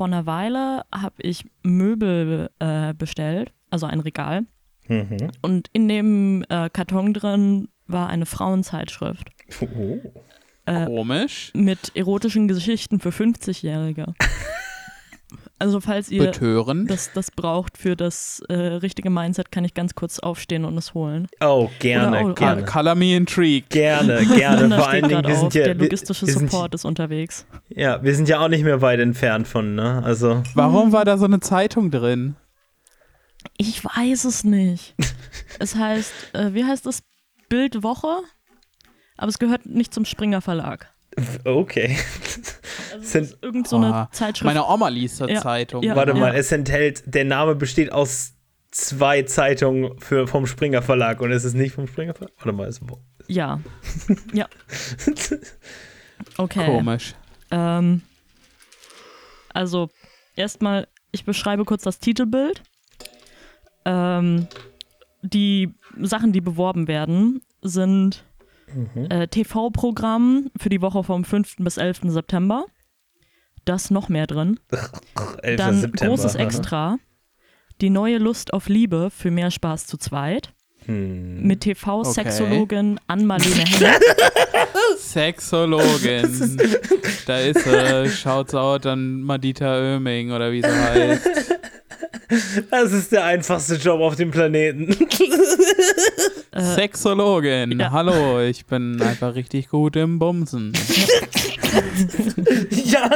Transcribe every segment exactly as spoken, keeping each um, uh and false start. vor einer Weile habe ich Möbel äh, bestellt, also ein Regal. Mhm. Und in dem äh, Karton drin war eine Frauenzeitschrift. Oh. Äh, Komisch. Mit erotischen Geschichten für fünfzigjährige. Also falls ihr das, das braucht für das äh, richtige Mindset, kann ich ganz kurz aufstehen und es holen. Oh, gerne, Oder, oh, gerne. Color me intrigued. Gerne, gerne. Vor allen Dingen, wir sind auf, ja, der logistische wir, Support wir sind, ist unterwegs. Ja, wir sind ja auch nicht mehr weit entfernt von, ne? Also. Warum hm. war da so eine Zeitung drin? Ich weiß es nicht. Es heißt, äh, wie heißt es? Bildwoche? Aber es gehört nicht zum Springer Verlag. Okay. Also es ist irgend so eine oh, Zeitschrift. Meine Oma liest eine ja, Zeitung. Ja, Warte ja. mal, es enthält, der Name besteht aus zwei Zeitungen für, vom Springer Verlag und es ist nicht vom Springer Verlag? Warte mal, ist wo? Ja. ja. Okay. Komisch. Ähm, also, erstmal, ich beschreibe kurz das Titelbild. Ähm, die Sachen, die beworben werden, sind Mhm. Äh, T V-Programm für die Woche vom fünften bis elften September. Da ist noch mehr drin. Dann großes Extra. Die neue Lust auf Liebe für mehr Spaß zu zweit. Hm. Mit T V-Sexologin okay. Ann-Marlene. Sexologin. Da ist äh, Shouts out an Madita Oehming oder wie sie heißt. Das ist der einfachste Job auf dem Planeten. Äh, Sexologin, ja. Hallo, ich bin einfach richtig gut im Bumsen. Ja.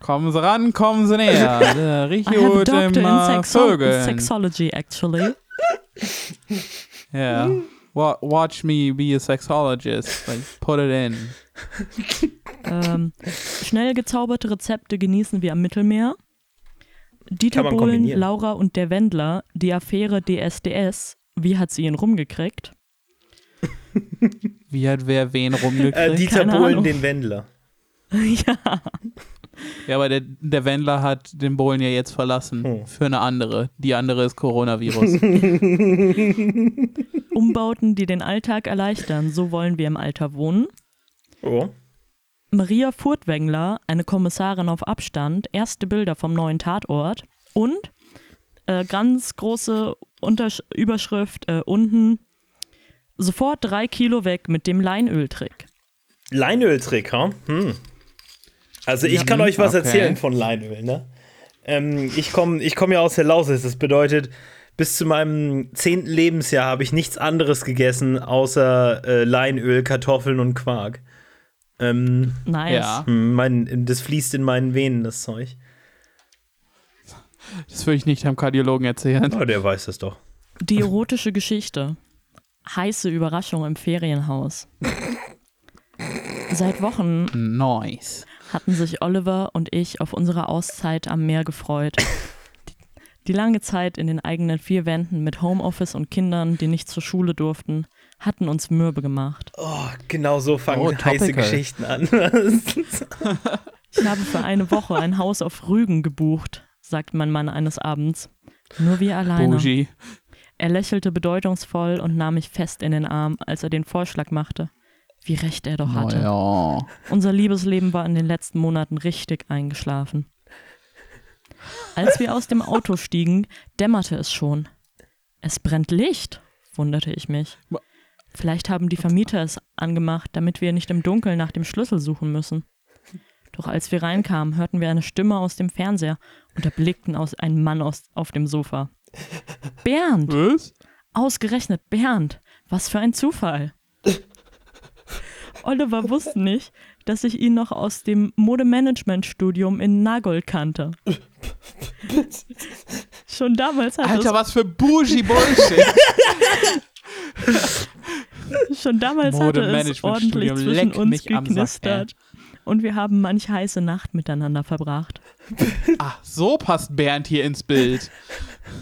Kommen Sie ran, kommen Sie näher. Richtig gut im uh, Vögeln. Sexology, actually. Yeah. Wa- watch me be a sexologist. Like, put it in. Ähm, schnell gezauberte Rezepte genießen wir am Mittelmeer. Dieter Bohlen, Laura und der Wendler, die Affäre D S D S, wie hat sie ihn rumgekriegt? Wie hat wer wen rumgekriegt? Äh, Dieter Keine Bohlen Ahnung. Den Wendler. Ja. Ja, aber der, der Wendler hat den Bohlen ja jetzt verlassen oh. für eine andere. Die andere ist Coronavirus. Umbauten, die den Alltag erleichtern, so wollen wir im Alter wohnen. Oh. Maria Furtwängler, eine Kommissarin auf Abstand, erste Bilder vom neuen Tatort und äh, ganz große Untersch- Überschrift äh, unten, sofort drei Kilo weg mit dem Leinöltrick. Leinöltrick, ha? Hm. Also ich ja, kann euch was okay. erzählen von Leinöl, ne? Ähm, ich komme ich komm ja aus der Lausitz, das bedeutet, bis zu meinem zehnten Lebensjahr habe ich nichts anderes gegessen, außer äh, Leinöl, Kartoffeln und Quark. Ähm, nice. Ja. Mein, das fließt in meinen Venen, das Zeug. Das würde ich nicht einem Kardiologen erzählen. Oh, der weiß das doch. Die erotische Geschichte. Heiße Überraschung im Ferienhaus. Seit Wochen nice. hatten sich Oliver und ich auf unsere Auszeit am Meer gefreut. Die lange Zeit in den eigenen vier Wänden mit Homeoffice und Kindern, die nicht zur Schule durften, hatten uns mürbe gemacht. Oh, genau so fangen oh, heiße topical. Geschichten an. Ich habe für eine Woche ein Haus auf Rügen gebucht, sagt mein Mann eines Abends. Nur wir alleine. Bougie. Er lächelte bedeutungsvoll und nahm mich fest in den Arm, als er den Vorschlag machte. Wie recht er doch hatte. Oh, ja. Unser Liebesleben war in den letzten Monaten richtig eingeschlafen. Als wir aus dem Auto stiegen, dämmerte es schon. Es brennt Licht, wunderte ich mich. Vielleicht haben die Vermieter es angemacht, damit wir nicht im Dunkeln nach dem Schlüssel suchen müssen. Doch als wir reinkamen, hörten wir eine Stimme aus dem Fernseher und erblickten aus einen Mann aus, auf dem Sofa. Bernd! Was? Ausgerechnet Bernd! Was für ein Zufall! Oliver wusste nicht, dass ich ihn noch aus dem Modemanagement-Studium in Nagold kannte. Schon damals hat Alter, was für Bougie-Bullshit! Schon damals hatte es ordentlich zwischen uns geknistert und wir haben manch heiße Nacht miteinander verbracht. Ach, so passt Bernd hier ins Bild.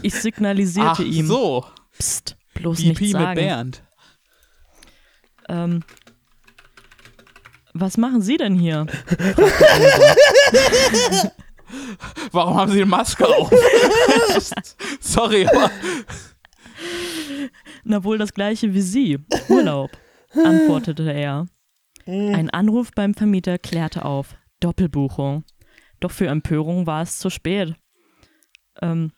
Ich signalisierte Ach, ihm, so. Psst, bloß B P nichts sagen. Mit Bernd. Ähm, was machen Sie denn hier? Warum haben Sie eine Maske auf? Sorry, aber... Na wohl das gleiche wie Sie. Urlaub, antwortete er. Ein Anruf beim Vermieter klärte auf. Doppelbuchung. Doch für Empörung war es zu spät. Ähm,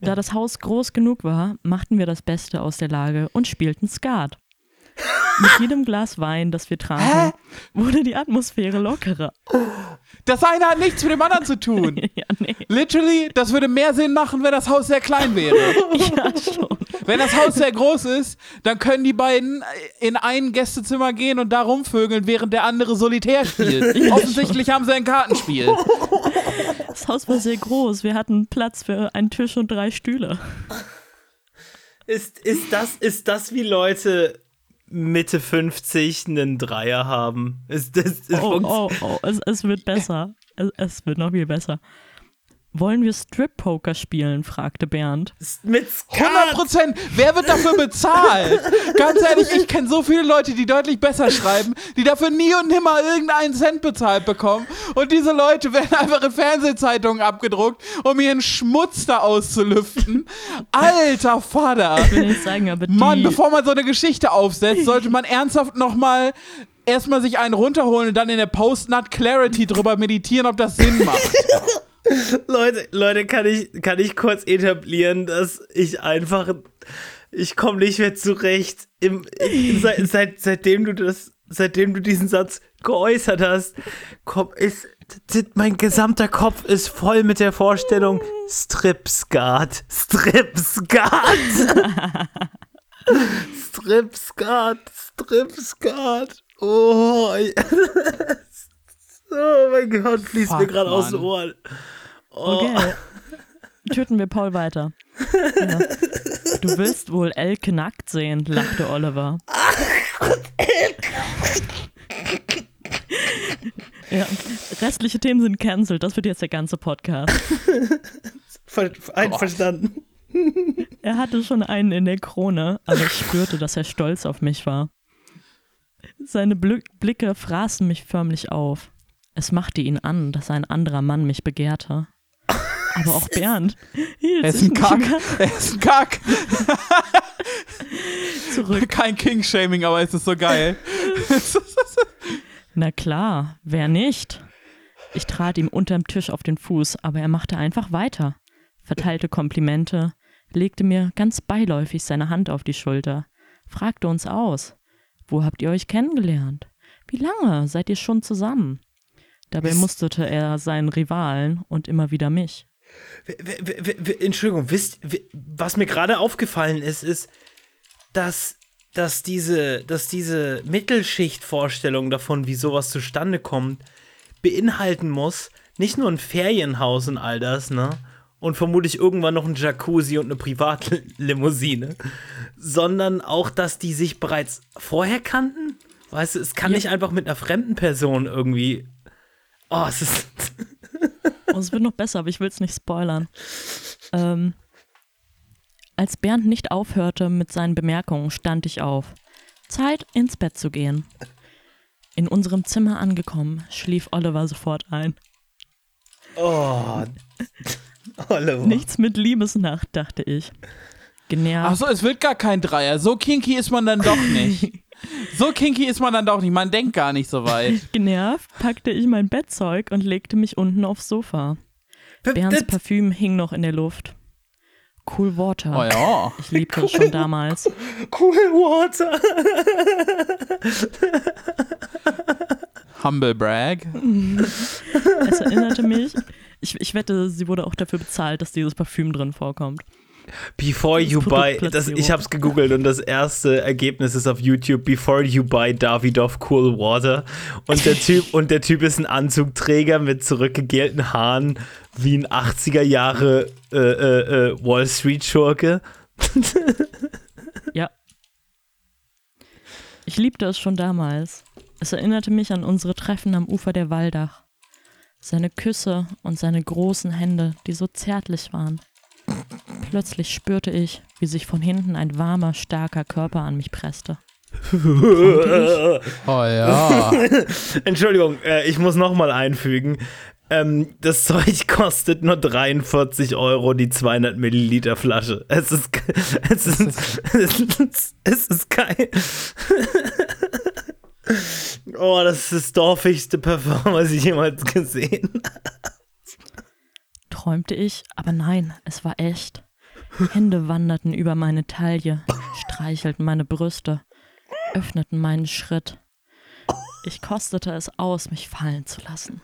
ja. Da das Haus groß genug war, machten wir das Beste aus der Lage und spielten Skat. Mit jedem Glas Wein, das wir tranken, Hä? wurde die Atmosphäre lockerer. Das eine hat nichts mit dem anderen zu tun. Ja, nee. Literally, das würde mehr Sinn machen, wenn das Haus sehr klein wäre. Ja, schon. Wenn das Haus sehr groß ist, dann können die beiden in ein Gästezimmer gehen und da rumvögeln, während der andere solitär spielt. Ja, offensichtlich schon. Haben sie ein Kartenspiel. Das Haus war sehr groß. Wir hatten Platz für einen Tisch und drei Stühle. Ist, ist, das, ist das, wie Leute Mitte fünfzig einen Dreier haben. Es, es, es oh, oh, oh, es, es wird besser. Es, es wird noch viel besser. Wollen wir Strip-Poker spielen? Fragte Bernd. Mit Skat. hundert Prozent. Wer wird dafür bezahlt? Ganz ehrlich, ich kenne so viele Leute, die deutlich besser schreiben, die dafür nie und nimmer irgendeinen Cent bezahlt bekommen. Und diese Leute werden einfach in Fernsehzeitungen abgedruckt, um ihren Schmutz da auszulüften. Alter Vater. Ich will nicht sagen, aber die... Mann, bevor man so eine Geschichte aufsetzt, sollte man ernsthaft nochmal... erstmal sich einen runterholen und dann in der Post-Nut-Clarity drüber meditieren, ob das Sinn macht. Leute, Leute, kann ich, kann ich kurz etablieren, dass ich einfach, ich komme nicht mehr zurecht. Im, im, seit, seit, seitdem du das, seitdem du diesen Satz geäußert hast, komm, ist, mein gesamter Kopf ist voll mit der Vorstellung Strip-Skat, Strip-Skat, Strip-Skat, Strip-Skat. Oh, oh mein Gott, fließt Fuck, mir gerade aus den Ohren. Oh. Okay, töten wir Paul weiter. Ja. Du willst wohl Elke nackt sehen, lachte Oliver. Ja. Restliche Themen sind cancelled, das wird jetzt der ganze Podcast. Ver- einverstanden. Er hatte schon einen in der Krone, aber ich spürte, dass er stolz auf mich war. Seine Blicke fraßen mich förmlich auf. Es machte ihn an, dass ein anderer Mann mich begehrte. Aber auch Bernd hielt er ist sich ein Kack. Er ist ein Kack. Zurück. Kein King-Shaming, aber es ist so geil. Na klar, wer nicht? Ich trat ihm unterm Tisch auf den Fuß, aber er machte einfach weiter. Verteilte Komplimente, legte mir ganz beiläufig seine Hand auf die Schulter, fragte uns aus. Wo habt ihr euch kennengelernt? Wie lange seid ihr schon zusammen? Dabei Wiss- musterte er seinen Rivalen und immer wieder mich. W- w- w- Entschuldigung, wisst, w- was mir gerade aufgefallen ist, ist, dass, dass, diese, dass diese Mittelschichtvorstellung davon, wie sowas zustande kommt, beinhalten muss, nicht nur ein Ferienhaus und all das, ne? Und vermutlich irgendwann noch ein Jacuzzi und eine Privatlimousine. Sondern auch, dass die sich bereits vorher kannten. Weißt du, es kann ja. nicht einfach mit einer fremden Person irgendwie... Oh, es ist... Oh, es wird noch besser, aber ich will es nicht spoilern. Ähm, als Bernd nicht aufhörte mit seinen Bemerkungen, stand ich auf. Zeit, ins Bett zu gehen. In unserem Zimmer angekommen, schlief Oliver sofort ein. Oh... Oliver. Nichts mit Liebesnacht, dachte ich. Genervt. Achso, es wird gar kein Dreier. So kinky ist man dann doch nicht. So kinky ist man dann doch nicht. Man denkt gar nicht so weit. Genervt packte ich mein Bettzeug und legte mich unten aufs Sofa. Bernds Parfüm hing noch in der Luft. Cool Water. Oh ja. Ich liebte cool, es schon damals. Cool Water. Humble Brag. Es erinnerte mich... Ich, ich wette, sie wurde auch dafür bezahlt, dass dieses Parfüm drin vorkommt. Before you buy, das, ich hab's gegoogelt und das erste Ergebnis ist auf YouTube, Before you buy Davidoff Cool Water. Und der Typ, und der Typ ist ein Anzugträger mit zurückgegelten Haaren wie ein achtziger Jahre äh, äh, äh, Wall Street Schurke. Ja. Ich liebte es schon damals. Es erinnerte mich an unsere Treffen am Ufer der Waldach. Seine Küsse und seine großen Hände, die so zärtlich waren. Plötzlich spürte ich, wie sich von hinten ein warmer, starker Körper an mich presste. Oh ja. Entschuldigung, äh, ich muss nochmal einfügen. Ähm, das Zeug kostet nur dreiundvierzig Euro die zweihundert Milliliter Flasche. Es ist, es ist, es ist, es ist geil. Oh, das ist das dorfigste Parfum, was ich jemals gesehen habe. träumte ich, aber nein, es war echt. Hände wanderten über meine Taille, streichelten meine Brüste, öffneten meinen Schritt. Ich kostete es aus, mich fallen zu lassen.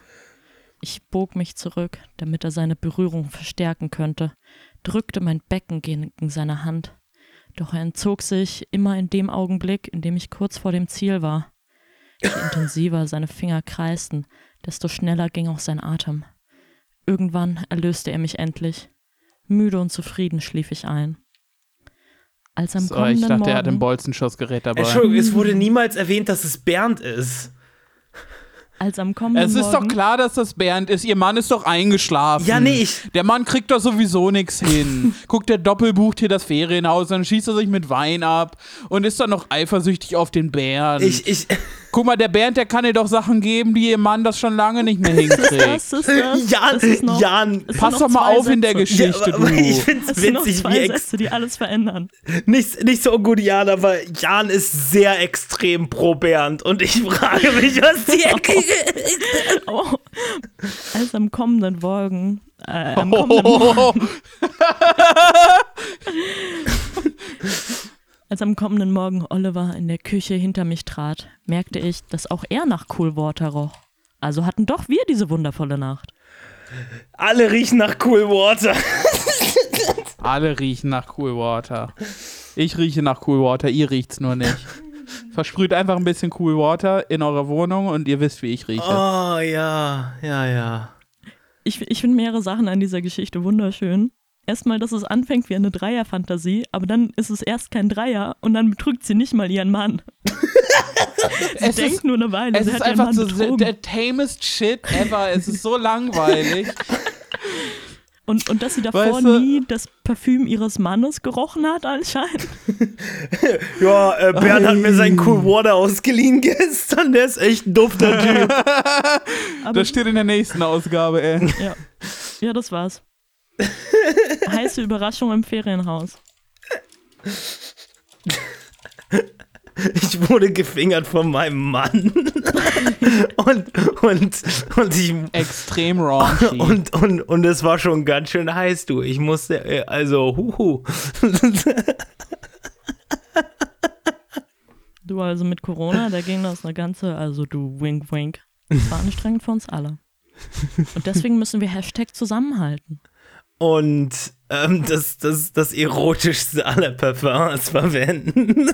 Ich bog mich zurück, damit er seine Berührung verstärken könnte, drückte mein Becken gegen seine Hand. Doch er entzog sich immer in dem Augenblick, in dem ich kurz vor dem Ziel war. Je intensiver seine Finger kreisten, desto schneller ging auch sein Atem. Irgendwann erlöste er mich endlich. Müde und zufrieden schlief ich ein. Als am so, kommenden ich dachte, Morgen er hat ein Bolzenschussgerät dabei. Entschuldigung, es wurde niemals erwähnt, dass es Bernd ist. Als am kommenden Morgen... Es ist Morgen doch klar, dass das Bernd ist. Ihr Mann ist doch eingeschlafen. Ja, nicht. Nee, der Mann kriegt doch sowieso nichts hin. Guckt, der doppelbucht hier das Ferienhaus, dann schießt er sich mit Wein ab und ist dann noch eifersüchtig auf den Bernd. Ich, ich... Guck mal, der Bernd, der kann dir doch Sachen geben, die ihr Mann das schon lange nicht mehr hinkriegt. Ist das, ist das, Jan, ist noch, Jan, pass doch mal auf Sätze. In der Geschichte, ja, aber, du. Ich find's es witzig, sind noch zwei wie Sätze, die alles verändern. Nicht, nicht so ungut, Jan, aber Jan ist sehr extrem pro Bernd. Und ich frage mich, was die Ecke ist. Oh. Oh. Also am kommenden Morgen. Äh, am kommenden Morgen. Als am kommenden Morgen Oliver in der Küche hinter mich trat, merkte ich, dass auch er nach Cool Water roch. Also hatten doch wir diese wundervolle Nacht. Alle riechen nach Cool Water. Alle riechen nach Cool Water. Ich rieche nach Cool Water, ihr riecht's nur nicht. Versprüht einfach ein bisschen Cool Water in eurer Wohnung und ihr wisst, wie ich rieche. Oh ja, ja, ja. Ich, ich finde mehrere Sachen an dieser Geschichte wunderschön. Erstmal, dass es anfängt wie eine Dreier-Fantasie, aber dann ist es erst kein Dreier und dann betrügt sie nicht mal ihren Mann. sie es denkt ist, nur eine Weile. Es ist einfach so betrogen. Der tamest shit ever. Es ist so langweilig. Und, und dass sie davor weißt du, nie das Parfüm ihres Mannes gerochen hat, anscheinend. ja, äh, Bernd oh. hat mir sein Cool Water ausgeliehen gestern. Der ist echt ein dufter Typ. Das steht in der nächsten Ausgabe, ey. Ja, ja das war's. Heiße Überraschung im Ferienhaus. Ich wurde gefingert von meinem Mann. und, und, und ich. Extrem raunchy. Und, und, und es war schon ganz schön heiß, du. Ich musste. Also, huhu. Du, also mit Corona, da ging das eine ganze. Also, du wink, wink. Das war anstrengend für uns alle. Und deswegen müssen wir Hashtag zusammenhalten. Und ähm, das, das, das erotischste aller Parfums verwenden.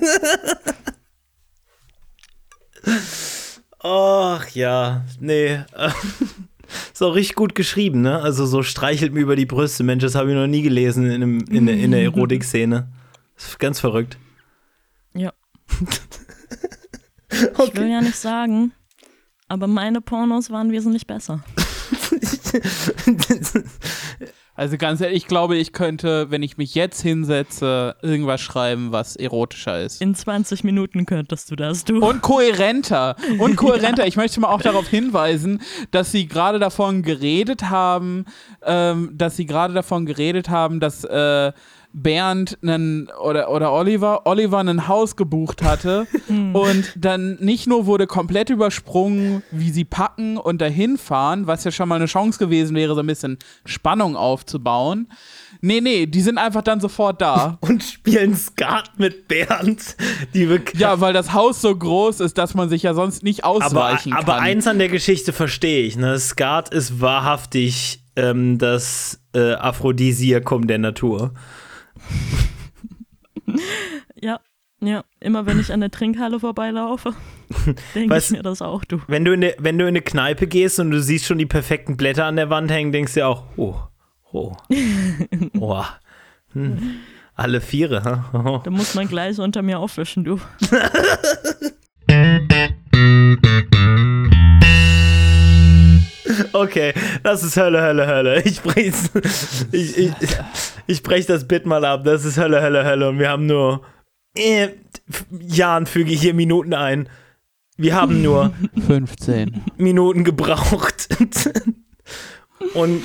Ach ja, nee. Ist auch richtig gut geschrieben, ne? Also so streichelt mir über die Brüste. Mensch, das habe ich noch nie gelesen in, einem, in, in der Erotik-Szene. Ganz verrückt. Ja. Okay. Ich will ja nicht sagen, aber meine Pornos waren wesentlich besser. Also ganz ehrlich, ich glaube, ich könnte, wenn ich mich jetzt hinsetze, irgendwas schreiben, was erotischer ist. In zwanzig Minuten könntest du das, du. Und kohärenter. Und kohärenter. Ja. Ich möchte mal auch darauf hinweisen, dass sie gerade davon geredet haben, ähm, dass sie gerade davon geredet haben, dass äh, Bernd einen, oder, oder Oliver, Oliver ein Haus gebucht hatte und dann nicht nur wurde komplett übersprungen, wie sie packen und dahin fahren, was ja schon mal eine Chance gewesen wäre, so ein bisschen Spannung aufzubauen. Nee, nee, die sind einfach dann sofort da. Und spielen Skat mit Bernd. Die ja, weil das Haus so groß ist, dass man sich ja sonst nicht ausweichen aber, aber kann. Aber eins an der Geschichte verstehe ich, ne? Skat ist wahrhaftig ähm, das äh, Aphrodisiakum der Natur. Ja, ja, immer wenn ich an der Trinkhalle vorbeilaufe, denke ich mir das auch, du. Wenn du in eine ne Kneipe gehst und du siehst schon die perfekten Blätter an der Wand hängen, denkst du ja auch, oh, oh, oh, hm, alle Viere. Huh? Oh. Da muss man gleich unter mir aufwischen, du. Okay, das ist Hölle, Hölle, Hölle. Ich brech's, ich, ich, ich brech das Bit mal ab. Das ist Hölle, Hölle, Hölle. Und wir haben nur äh, Jan, füge ich hier Minuten ein. Wir haben nur fünfzehn Minuten gebraucht. Und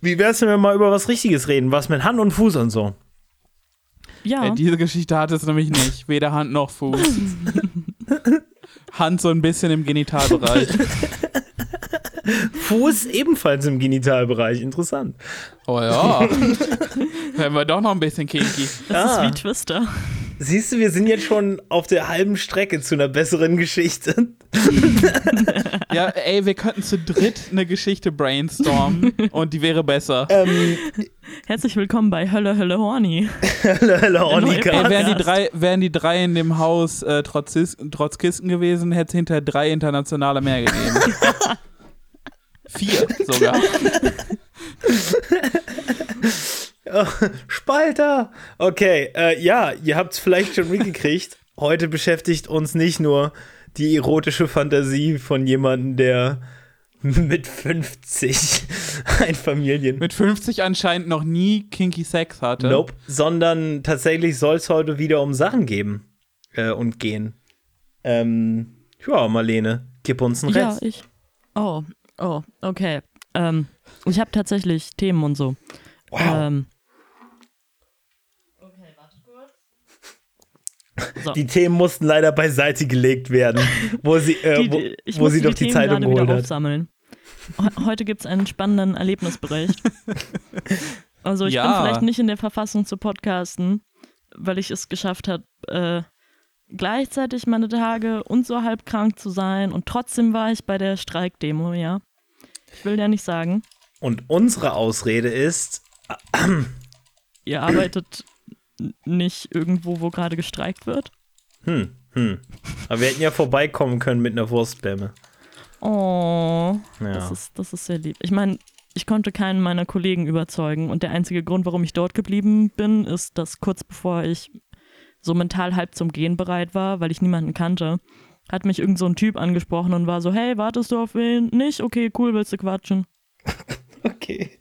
wie wär's, wenn wir mal über was Richtiges reden? Was mit Hand und Fuß und so? Ja. Äh, diese Geschichte hat es nämlich nicht. Weder Hand noch Fuß. Hand so ein bisschen im Genitalbereich. Fuß ebenfalls im Genitalbereich. Interessant. Oh ja. Wären wir doch noch ein bisschen kinky. Das ah. ist wie Twister. Siehst du, wir sind jetzt schon auf der halben Strecke zu einer besseren Geschichte. Ja, ey, wir könnten zu dritt eine Geschichte brainstormen und die wäre besser. Ähm, Herzlich willkommen bei Hölle, Hölle, Horny. Hölle, Hölle, Horny. Ey, wären, die drei, wären die drei in dem Haus äh, Trotzis, Trotzkisten gewesen, hätte es hinter drei Internationale mehr gegeben. Vier sogar. Oh, Spalter! Okay, äh, ja, ihr habt es vielleicht schon mitgekriegt. Heute beschäftigt uns nicht nur die erotische Fantasie von jemandem, der mit fünfzig ein Familien... Mit fünfzig anscheinend noch nie kinky Sex hatte. Nope, sondern tatsächlich soll es heute wieder um Sachen geben äh, und gehen. Ähm, ja, Marlene, gib uns einen Rest. Ja, ich... Oh, oh, okay. Ähm, ich habe tatsächlich Themen und so. Wow. Ähm, So. Die Themen mussten leider beiseite gelegt werden, wo sie, äh, wo, die, die, wo sie doch die, die Zeitung geholt hat. Aufsammeln. Heute gibt es einen spannenden Erlebnisbericht. Also ich ja. bin vielleicht nicht in der Verfassung zu podcasten, weil ich es geschafft habe, äh, gleichzeitig meine Tage und so halb krank zu sein. Und trotzdem war ich bei der Streikdemo, ja. Ich will ja nicht sagen. Und unsere Ausrede ist... Äh, äh, Ihr arbeitet... nicht irgendwo, wo gerade gestreikt wird. Hm, hm. Aber wir hätten ja vorbeikommen können mit einer Wurstbämme. Oh, ja. das, ist, das ist sehr lieb. Ich meine, ich konnte keinen meiner Kollegen überzeugen und der einzige Grund, warum ich dort geblieben bin, ist, dass kurz bevor ich so mental halb zum Gehen bereit war, weil ich niemanden kannte, hat mich irgend so ein Typ angesprochen und war so, hey, wartest du auf wen? Nicht? Okay, cool, willst du quatschen? Okay.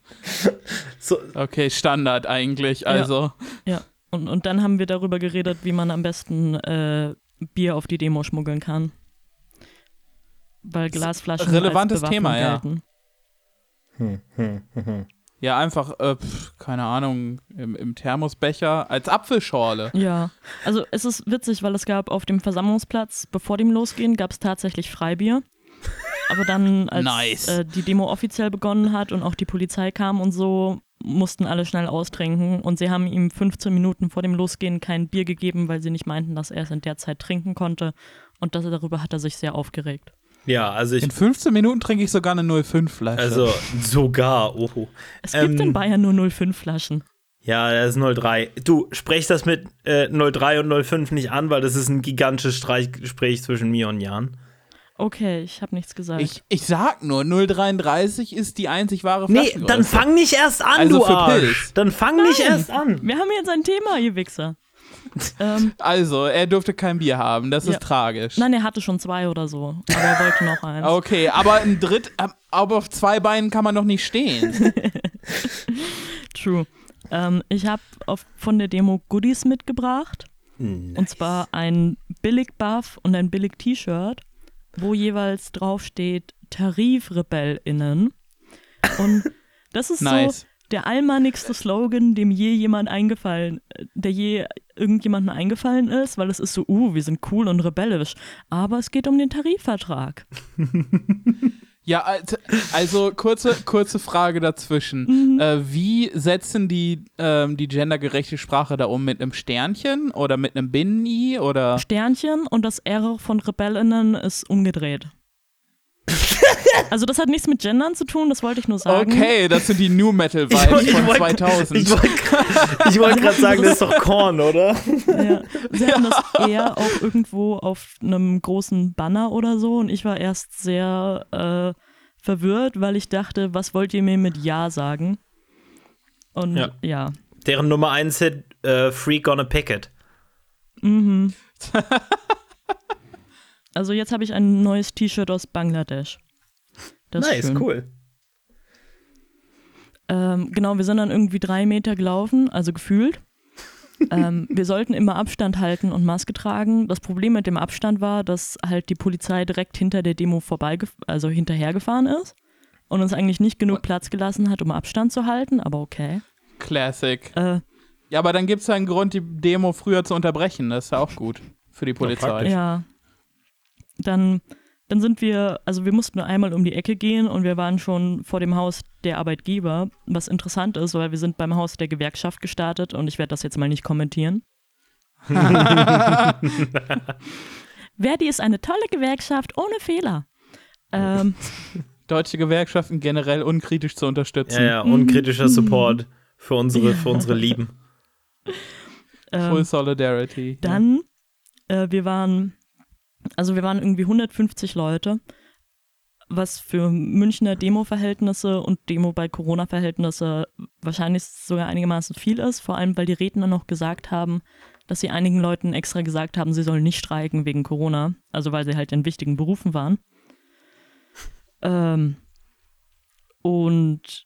So. Okay, Standard eigentlich, also. Ja, ja. Und, und dann haben wir darüber geredet, wie man am besten äh, Bier auf die Demo schmuggeln kann. Weil Glasflaschen relevantes Thema, ja. Hm, hm, hm. Ja, einfach, äh, pf, keine Ahnung, im, im Thermosbecher als Apfelschorle. Ja, also es ist witzig, weil es gab auf dem Versammlungsplatz, bevor dem Losgehen, gab es tatsächlich Freibier. Aber dann, als nice. äh, die Demo offiziell begonnen hat und auch die Polizei kam und so, mussten alle schnell austrinken und sie haben ihm fünfzehn Minuten vor dem Losgehen kein Bier gegeben, weil sie nicht meinten, dass er es in der Zeit trinken konnte und das, darüber hat er sich sehr aufgeregt. Ja, also ich... In fünfzehn Minuten trinke ich sogar eine null Komma fünf Flasche. Also sogar, oh. Es ähm, gibt in Bayern nur null Komma fünf Flaschen. Ja, das ist null Komma drei. Du, sprech das mit äh, null Komma drei und null Komma fünf nicht an, weil das ist ein gigantisches Streitgespräch zwischen mir und Jan. Okay, ich habe nichts gesagt. Ich, ich sag nur, null Komma dreiunddreißig ist die einzig wahre Flaschengröße. Nee, dann fang nicht erst an, also du Arsch. Dann fang Nein. nicht erst an. Wir haben jetzt ein Thema, ihr Wichser. ähm, also, er durfte kein Bier haben, das ja. ist tragisch. Nein, er hatte schon zwei oder so, aber er wollte noch eins. Okay, aber ein Dritt, aber auf zwei Beinen kann man doch nicht stehen. True. Ähm, ich habe von der Demo Goodies mitgebracht. Nice. Und zwar ein Billig-Buff und ein Billig-T-Shirt, wo jeweils draufsteht TarifrebellInnen. Und das ist nice. So der allmannigste Slogan, dem je jemand eingefallen, der je irgendjemandem eingefallen ist, weil es ist so, uh, wir sind cool und rebellisch. Aber es geht um den Tarifvertrag. Ja, also kurze, kurze Frage dazwischen. Mhm. Äh, wie setzen die ähm, die gendergerechte Sprache da um? Mit einem Sternchen oder mit einem Binnen-I? Oder? Sternchen und das R von RebellInnen ist umgedreht. Also das hat nichts mit Gendern zu tun, das wollte ich nur sagen. Okay, das sind die New Metal Vibes von wollt, zweitausend. Ich wollte wollt gerade sagen, das ist doch Korn, oder? Ja. Sie hatten ja. das eher auch irgendwo auf einem großen Banner oder so und ich war erst sehr äh, verwirrt, weil ich dachte, was wollt ihr mir mit Ja sagen? Und ja. ja. Deren Nummer eins Hit, äh, Freak on a Picket. Mhm. Also jetzt habe ich ein neues T-Shirt aus Bangladesch. Das nice, schön. Cool. Ähm, genau, wir sind dann irgendwie drei Meter gelaufen, also gefühlt. ähm, wir sollten immer Abstand halten und Maske tragen. Das Problem mit dem Abstand war, dass halt die Polizei direkt hinter der Demo vorbei, also hinterhergefahren ist und uns eigentlich nicht genug Platz gelassen hat, um Abstand zu halten, aber okay. Classic. Äh, ja, aber dann gibt es ja einen Grund, die Demo früher zu unterbrechen. Das ist ja auch gut für die Polizei. Ja, ja. Dann Dann sind wir, also wir mussten nur einmal um die Ecke gehen und wir waren schon vor dem Haus der Arbeitgeber, was interessant ist, weil wir sind beim Haus der Gewerkschaft gestartet und ich werde das jetzt mal nicht kommentieren. Verdi ist eine tolle Gewerkschaft ohne Fehler. Ähm, Deutsche Gewerkschaften generell unkritisch zu unterstützen. Ja, ja, unkritischer Support für unsere, für unsere Lieben. Ähm, Full Solidarity. Dann, äh, wir waren, also wir waren irgendwie hundertfünfzig Leute, was für Münchner Demo-Verhältnisse und Demo bei Corona-Verhältnisse wahrscheinlich sogar einigermaßen viel ist, vor allem, weil die Redner noch gesagt haben, dass sie einigen Leuten extra gesagt haben, sie sollen nicht streiken wegen Corona, also weil sie halt in wichtigen Berufen waren. Ähm, und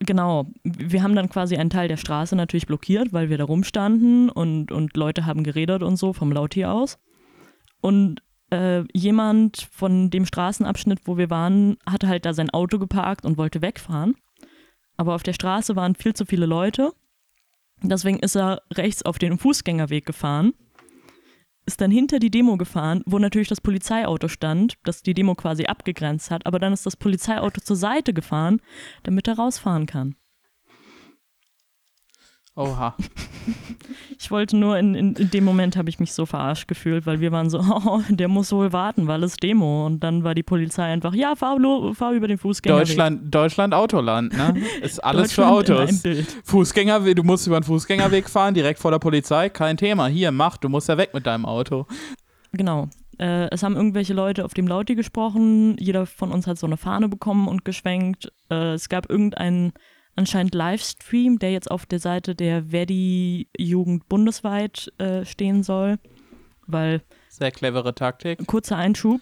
genau, wir haben dann quasi einen Teil der Straße natürlich blockiert, weil wir da rumstanden und, und Leute haben geredet und so vom Lauthier aus. Und äh, jemand von dem Straßenabschnitt, wo wir waren, hatte halt da sein Auto geparkt und wollte wegfahren. Aber auf der Straße waren viel zu viele Leute. Deswegen ist er rechts auf den Fußgängerweg gefahren, ist dann hinter die Demo gefahren, wo natürlich das Polizeiauto stand, das die Demo quasi abgegrenzt hat, aber dann ist das Polizeiauto zur Seite gefahren, damit er rausfahren kann. Oha. Ich wollte nur, in, in, in dem Moment habe ich mich so verarscht gefühlt, weil wir waren so, oh, der muss wohl warten, weil es Demo. Und dann war die Polizei einfach, ja, fahr, fahr über den Fußgängerweg. Deutschland, Deutschland Autoland, ne? Ist alles für Autos. Fußgänger, du musst über den Fußgängerweg fahren, direkt vor der Polizei, kein Thema. Hier, mach, du musst ja weg mit deinem Auto. Genau. Äh, es haben irgendwelche Leute auf dem Lauti gesprochen. Jeder von uns hat so eine Fahne bekommen und geschwenkt. Äh, es gab irgendeinen anscheinend Livestream, der jetzt auf der Seite der Verdi-Jugend bundesweit äh, stehen soll, weil... Sehr clevere Taktik. Kurzer Einschub.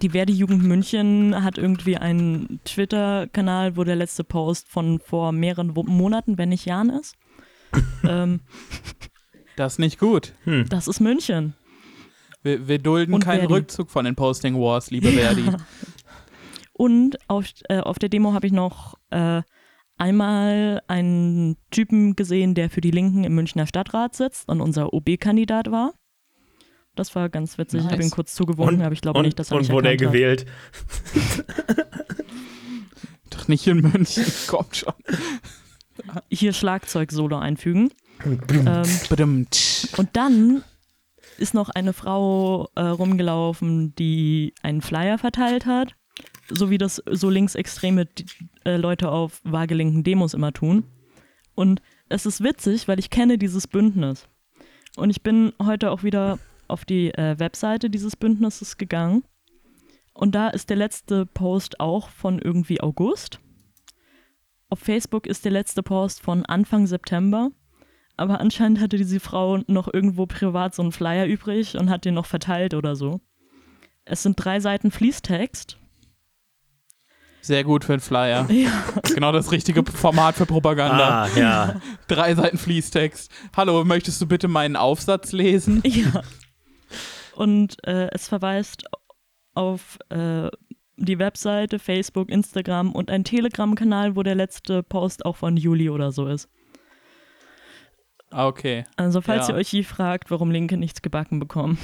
Die Verdi-Jugend München hat irgendwie einen Twitter-Kanal, wo der letzte Post von vor mehreren Monaten, wenn nicht Jahren ist. ähm, das ist nicht gut. Hm. Das ist München. Wir, wir dulden Und keinen Verdi. Rückzug von den Posting Wars, liebe Verdi. Und auf, äh, auf der Demo habe ich noch... Äh, einmal einen Typen gesehen, der für die Linken im Münchner Stadtrat sitzt und unser O B-Kandidat war. Das war ganz witzig. Nice. Ich habe ihn kurz zugewunken, aber ich glaube nicht, dass er mich erkannt hat. Und wurde er gewählt? Doch nicht in München. Kommt schon. Hier Schlagzeug-Solo einfügen. ähm, und dann ist noch eine Frau äh, rumgelaufen, die einen Flyer verteilt hat. So wie das so linksextreme äh, Leute auf waagelinken Demos immer tun. Und es ist witzig, weil ich kenne dieses Bündnis. Und ich bin heute auch wieder auf die äh, Webseite dieses Bündnisses gegangen. Und da ist der letzte Post auch von irgendwie August. Auf Facebook ist der letzte Post von Anfang September. Aber anscheinend hatte diese Frau noch irgendwo privat so einen Flyer übrig und hat den noch verteilt oder so. Es sind drei Seiten Fließtext. Sehr gut für einen Flyer. Ja. Genau das richtige Format für Propaganda. Ah, ja. Drei Seiten Fließtext. Hallo, möchtest du bitte meinen Aufsatz lesen? Ja. Und äh, es verweist auf äh, die Webseite, Facebook, Instagram und einen Telegram-Kanal, wo der letzte Post auch von Juli oder so ist. Okay. Also falls ja. ihr euch je fragt, warum Linke nichts gebacken bekommen.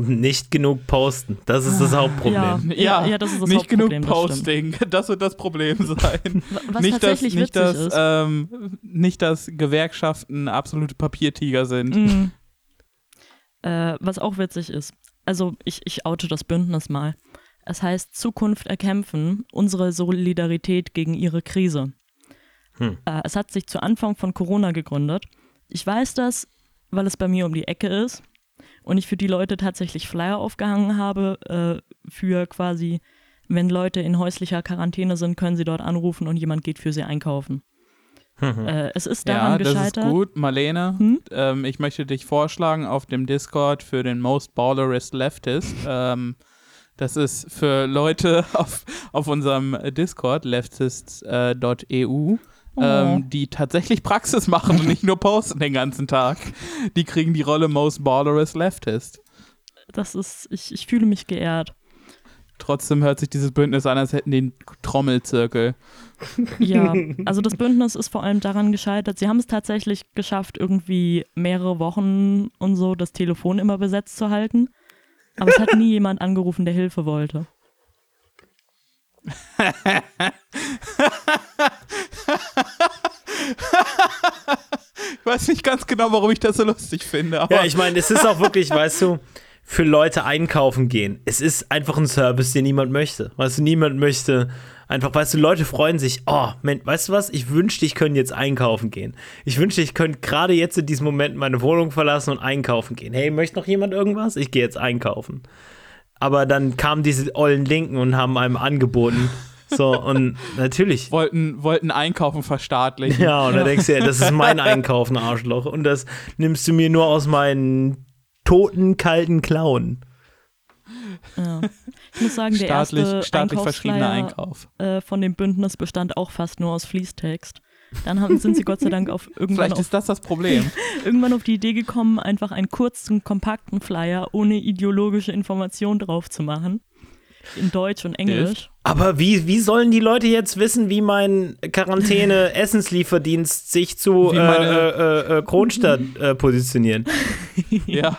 Nicht genug posten, das ist das Hauptproblem. Ja, ja, ja das ist das nicht Hauptproblem, genug Posting, das, das wird das Problem sein. Was nicht, tatsächlich dass, nicht, dass, ist. Ähm, nicht, dass Gewerkschaften absolute Papiertiger sind. Mhm. Äh, was auch witzig ist, also ich, ich oute das Bündnis mal. Es heißt Zukunft erkämpfen, unsere Solidarität gegen ihre Krise. Hm. Äh, es hat sich zu Anfang von Corona gegründet. Ich weiß das, weil es bei mir um die Ecke ist. Und ich für die Leute tatsächlich Flyer aufgehangen habe, äh, für quasi, wenn Leute in häuslicher Quarantäne sind, können sie dort anrufen und jemand geht für sie einkaufen. Mhm. Äh, es ist daran ja, das gescheitert. Das ist gut, Marlene. Hm? Ähm, ich möchte dich vorschlagen auf dem Discord für den Most Ballerist Leftist. Ähm, das ist für Leute auf, auf unserem Discord, leftists dot e u. Ähm, die tatsächlich Praxis machen und nicht nur posten den ganzen Tag. Die kriegen die Rolle Most Ballerist Leftist. Das ist, ich, ich fühle mich geehrt. Trotzdem hört sich dieses Bündnis an, als hätten die einen Trommelzirkel. Ja, also das Bündnis ist vor allem daran gescheitert. Sie haben es tatsächlich geschafft, irgendwie mehrere Wochen und so das Telefon immer besetzt zu halten. Aber es hat nie jemand angerufen, der Hilfe wollte. Ich weiß nicht ganz genau, warum ich das so lustig finde. Aber ja, ich meine, es ist auch wirklich, weißt du, für Leute einkaufen gehen. Es ist einfach ein Service, den niemand möchte. Weißt du, niemand möchte einfach, weißt du, Leute freuen sich, oh, Mensch, weißt du was, ich wünschte, ich könnte jetzt einkaufen gehen. Ich wünschte, ich könnte gerade jetzt in diesem Moment meine Wohnung verlassen und einkaufen gehen. Hey, möchte noch jemand irgendwas? Ich gehe jetzt einkaufen. Aber dann kamen diese ollen Linken und haben einem angeboten, so, und natürlich. Wollten, wollten Einkaufen verstaatlichen. Ja, und dann denkst du, ja, das ist mein Einkaufen, Arschloch. Und das nimmst du mir nur aus meinen toten, kalten Klauen. Ja. Ich muss sagen, der staatlich, erste staatlich verschriebener Einkauf äh, von dem Bündnis bestand auch fast nur aus Fließtext. Dann haben, sind sie Gott sei Dank auf irgendwann Vielleicht auf, ist das das Problem. irgendwann auf die Idee gekommen, einfach einen kurzen, kompakten Flyer ohne ideologische Information drauf zu machen. In Deutsch und Englisch. Aber wie, wie sollen die Leute jetzt wissen, wie mein Quarantäne-Essenslieferdienst sich zu äh, äh, äh, Kronstadt äh, positionieren? Ja,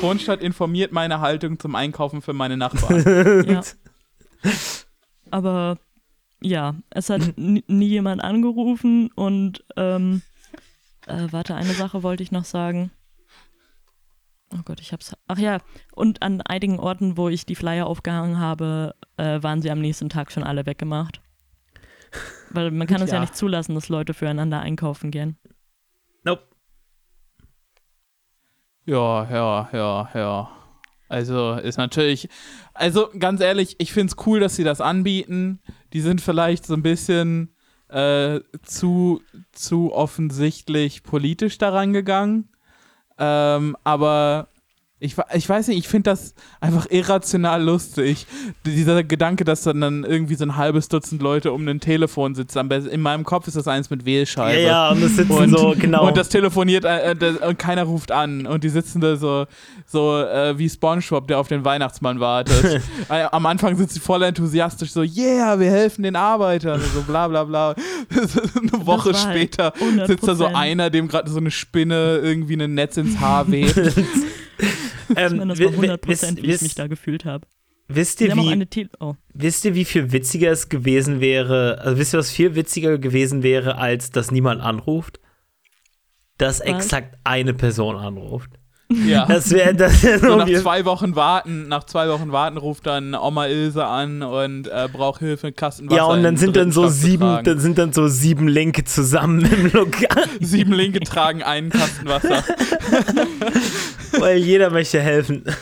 Kronstadt informiert meine Haltung zum Einkaufen für meine Nachbarn. Ja. Aber ja, es hat nie jemand angerufen und ähm, äh, warte, eine Sache wollte ich noch sagen. Oh Gott, ich hab's. Ach ja, und an einigen Orten, wo ich die Flyer aufgehangen habe, äh, waren sie am nächsten Tag schon alle weggemacht. Weil man kann es ja. ja nicht zulassen, dass Leute füreinander einkaufen gehen. Nope. Ja, ja, ja, ja. Also ist natürlich, also ganz ehrlich, ich find's cool, dass sie das anbieten. Die sind vielleicht so ein bisschen äh, zu, zu offensichtlich politisch daran gegangen. Ähm, aber ich, ich weiß nicht, ich finde das einfach irrational lustig. Dieser Gedanke, dass dann, dann irgendwie so ein halbes Dutzend Leute um ein Telefon sitzen. In meinem Kopf ist das eins mit Wählscheibe. Ja, ja, und das sitzen und, so, genau. Und das telefoniert äh, das, und keiner ruft an. Und die sitzen da so, so äh, wie SpongeBob, der auf den Weihnachtsmann wartet. Am Anfang sind sie voll enthusiastisch, so, yeah, wir helfen den Arbeitern. Und so bla bla bla. Eine Woche später halt sitzt da so einer, dem gerade so eine Spinne irgendwie ein Netz ins Haar weht. ähm, ich meine, das war hundert Prozent, wie ich mich da gefühlt habe. Wisst ihr, wie, Te- oh. wisst ihr, wie viel witziger es gewesen wäre, also wisst ihr, was viel witziger gewesen wäre, als dass niemand anruft? Dass was? Exakt eine Person anruft. Ja. Das wär, das wär so nach zwei Wochen warten, nach zwei Wochen warten ruft dann Oma Ilse an und äh, braucht Hilfe mit Kastenwasser. Ja, und dann sind dann so sieben, dann sind dann so sieben Linke zusammen im Lokal. Sieben Linke tragen einen Kastenwasser. Weil jeder möchte helfen. Es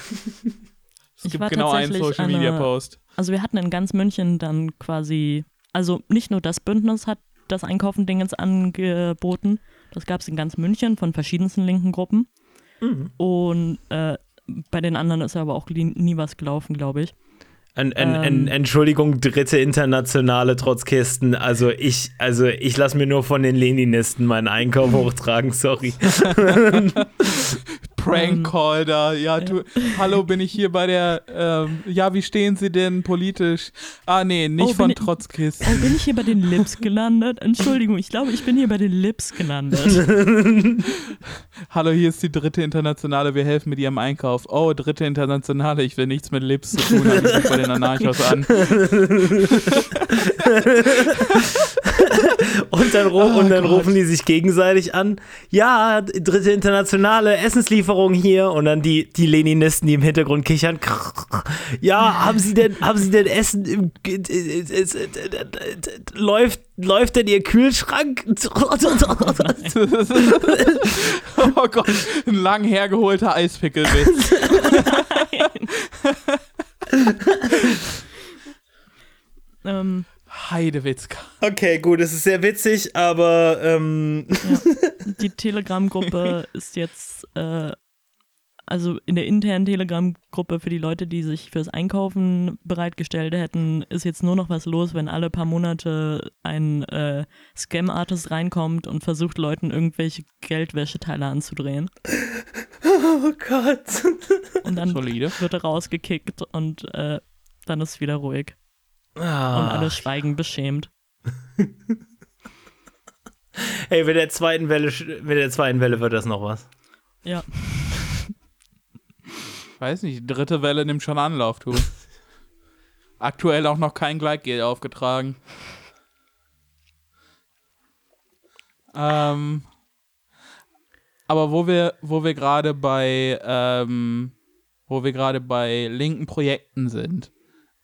ich gibt war genau einen Social eine, Media Post. Also wir hatten in ganz München dann quasi, also nicht nur das Bündnis hat das Einkaufen-Ding jetzt angeboten, das gab es in ganz München von verschiedensten linken Gruppen. Mhm. Und äh, bei den anderen ist aber auch nie, nie was gelaufen, glaube ich. An, an, ähm, an, Entschuldigung, Dritte Internationale Trotzkisten. Also ich, also ich lasse mir nur von den Leninisten meinen Einkauf hochtragen, sorry. Prank Call da, ja, du, ja. Hallo, bin ich hier bei der, ähm, ja, wie stehen Sie denn politisch? Ah, nee, nicht oh, von Trotzkisten. Oh, bin ich hier bei den Lips gelandet? Entschuldigung, ich glaube, ich bin hier bei den Lips gelandet. Hallo, hier ist die Dritte Internationale, wir helfen mit Ihrem Einkauf. Oh, Dritte Internationale, ich will nichts mit Lips zu tun haben, ich rufe bei den Anarchos an. Und dann, ru- oh, und dann rufen die sich gegenseitig an. Ja, Dritte Internationale, Essenslieferung hier. Und dann die, die Leninisten, die im Hintergrund kichern. Ja, haben Sie denn, haben Sie denn Essen? Im, läuft, läuft denn Ihr Kühlschrank? Oh Gott, ein lang hergeholter Eispickelwitz. Ähm. Heidewitzka. Okay, gut, es ist sehr witzig, aber ähm. Ja. Die Telegram-Gruppe ist jetzt, äh, also in der internen Telegram-Gruppe für die Leute, die sich fürs Einkaufen bereitgestellt hätten, ist jetzt nur noch was los, wenn alle paar Monate ein äh, Scam-Artist reinkommt und versucht, Leuten irgendwelche Geldwäscheteile anzudrehen. Oh Gott. Und dann Solide. Wird er rausgekickt und äh, dann ist es wieder ruhig. Ah. Und alle schweigen beschämt. Hey, mit der zweiten Welle, mit der zweiten Welle wird das noch was. Ja. Ich weiß nicht, die dritte Welle nimmt schon Anlauf, du. Aktuell auch noch kein Gleitgel aufgetragen. Ähm, aber wo wir, wo wir gerade bei, ähm, wo wir gerade bei linken Projekten sind,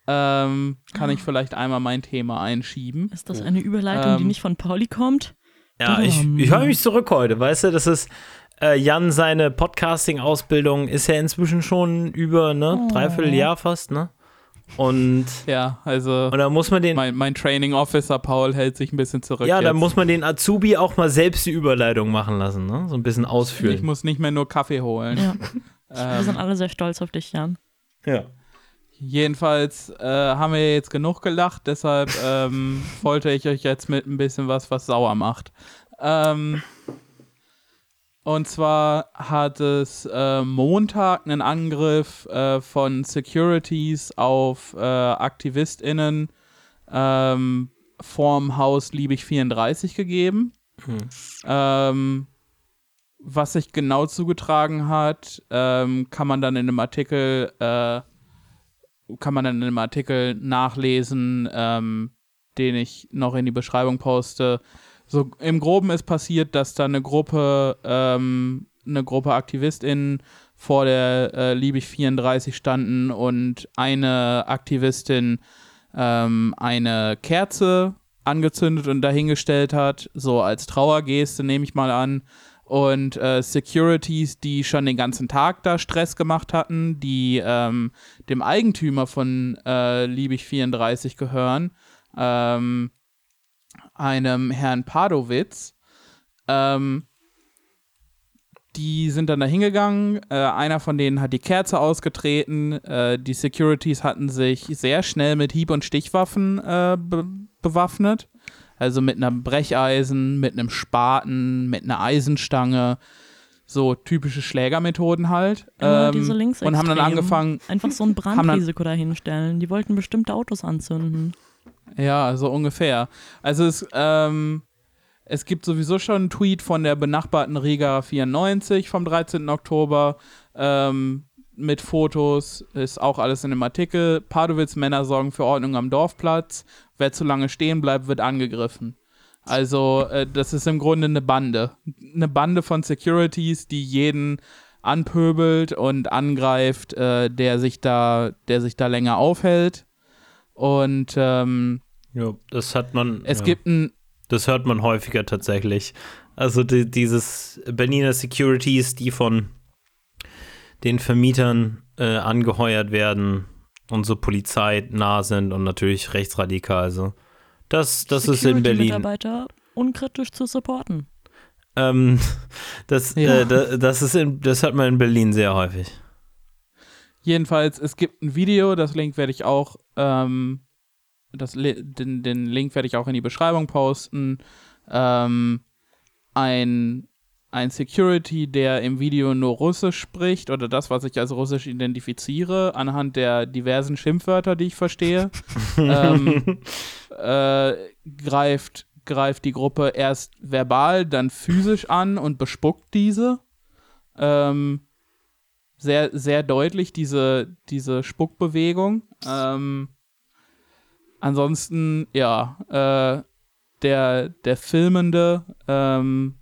ähm, kann ah. ich vielleicht einmal mein Thema einschieben. Ist das eine Überleitung, ähm, die nicht von Pauli kommt? Ja, ich, ich höre mich zurück heute, weißt du, das ist, äh, Jan, seine Podcasting-Ausbildung ist ja inzwischen schon über, ne, oh. dreiviertel Jahr fast, ne? Und ja, also und dann muss man den, mein, mein Training Officer Paul hält sich ein bisschen zurück. Ja, dann jetzt. muss man den Azubi auch mal selbst die Überleitung machen lassen, ne? So ein bisschen ausführen. Ich muss nicht mehr nur Kaffee holen. Ja. ähm, wir sind alle sehr stolz auf dich, Jan. Ja. Jedenfalls äh, haben wir jetzt genug gelacht, deshalb ähm, wollte ich euch jetzt mit ein bisschen was, was sauer macht. Ähm, und zwar hat es äh, Montag einen Angriff äh, von Securities auf äh, AktivistInnen ähm, vorm Haus Liebig vierunddreißig gegeben. Hm. Ähm, was sich genau zugetragen hat, ähm, kann man dann in einem Artikel äh, kann man dann in einem Artikel nachlesen, ähm, den ich noch in die Beschreibung poste. So im Groben ist passiert, dass da eine Gruppe, ähm, eine Gruppe AktivistInnen vor der äh, Liebig vierunddreißig standen und eine Aktivistin ähm, eine Kerze angezündet und dahingestellt hat, so als Trauergeste, nehme ich mal an. Und äh, Securities, die schon den ganzen Tag da Stress gemacht hatten, die ähm, dem Eigentümer von äh, Liebig vierunddreißig gehören, ähm, einem Herrn Padowitz, ähm, die sind dann da hingegangen, äh, einer von denen hat die Kerze ausgetreten, äh, die Securities hatten sich sehr schnell mit Hieb- und Stichwaffen äh, be- bewaffnet. Also mit einem Brecheisen, mit einem Spaten, mit einer Eisenstange. So typische Schlägermethoden halt. Ja, ähm, diese Linksextremen. Und haben dann angefangen. Einfach so ein Brandrisiko dahinstellen. Die wollten bestimmte Autos anzünden. Ja, so ungefähr. Also es, ähm, es gibt sowieso schon einen Tweet von der benachbarten Rigaer vierundneunzig vom dreizehnten Oktober. Ähm, mit Fotos, ist auch alles in dem Artikel. Padowitz, Männer sorgen für Ordnung am Dorfplatz. Wer zu lange stehen bleibt, wird angegriffen. Also äh, das ist im Grunde eine Bande. Eine Bande von Securities, die jeden anpöbelt und angreift, äh, der sich da, der sich da länger aufhält. Und ähm, ja, das hat man. Es ja. gibt ein Das hört man häufiger tatsächlich. Also die, dieses Berliner Securities, die von den Vermietern äh, angeheuert werden und so polizeinah sind und natürlich rechtsradikal. So. Das, das ist in Berlin. Mitarbeiter unkritisch zu supporten. Ähm, das, ja. äh, das, das, ist in, das hat man in Berlin sehr häufig. Jedenfalls, es gibt ein Video, das Link werde ich auch, ähm, das, den, den Link werde ich auch in die Beschreibung posten. Ähm, ein Ein Security, der im Video nur Russisch spricht oder das, was ich als Russisch identifiziere, anhand der diversen Schimpfwörter, die ich verstehe, ähm, äh, greift, greift die Gruppe erst verbal, dann physisch an und bespuckt diese. Ähm, sehr, sehr deutlich diese, diese Spuckbewegung. Ähm, ansonsten, ja, äh, der, der Filmende, ähm,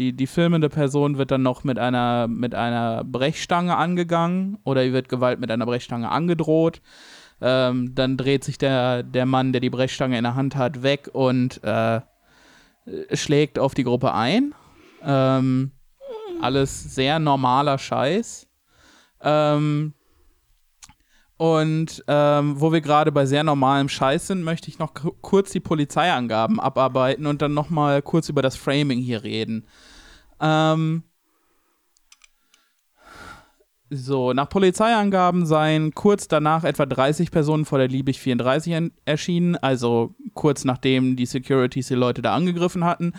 Die, die filmende Person wird dann noch mit einer, mit einer Brechstange angegangen oder ihr wird Gewalt mit einer Brechstange angedroht. Ähm, dann dreht sich der, der Mann, der die Brechstange in der Hand hat, weg und äh, schlägt auf die Gruppe ein. Ähm, alles sehr normaler Scheiß. Ähm, und ähm, wo wir gerade bei sehr normalem Scheiß sind, möchte ich noch k- kurz die Polizeiangaben abarbeiten und dann nochmal kurz über das Framing hier reden. Ähm, so, nach Polizeiangaben seien kurz danach etwa dreißig Personen vor der Liebig vierunddreißig en- erschienen, also kurz nachdem die Securities die Leute da angegriffen hatten,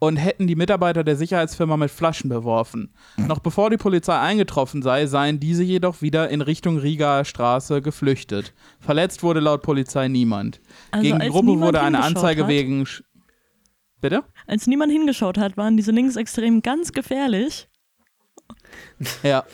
und hätten die Mitarbeiter der Sicherheitsfirma mit Flaschen beworfen. Noch bevor die Polizei eingetroffen sei, seien diese jedoch wieder in Richtung Rigaer Straße geflüchtet. Verletzt wurde laut Polizei niemand. Also gegen die Gruppe wurde eine Anzeige wegen... Sch- Bitte? Als niemand hingeschaut hat, waren diese Linksextremen ganz gefährlich. Ja.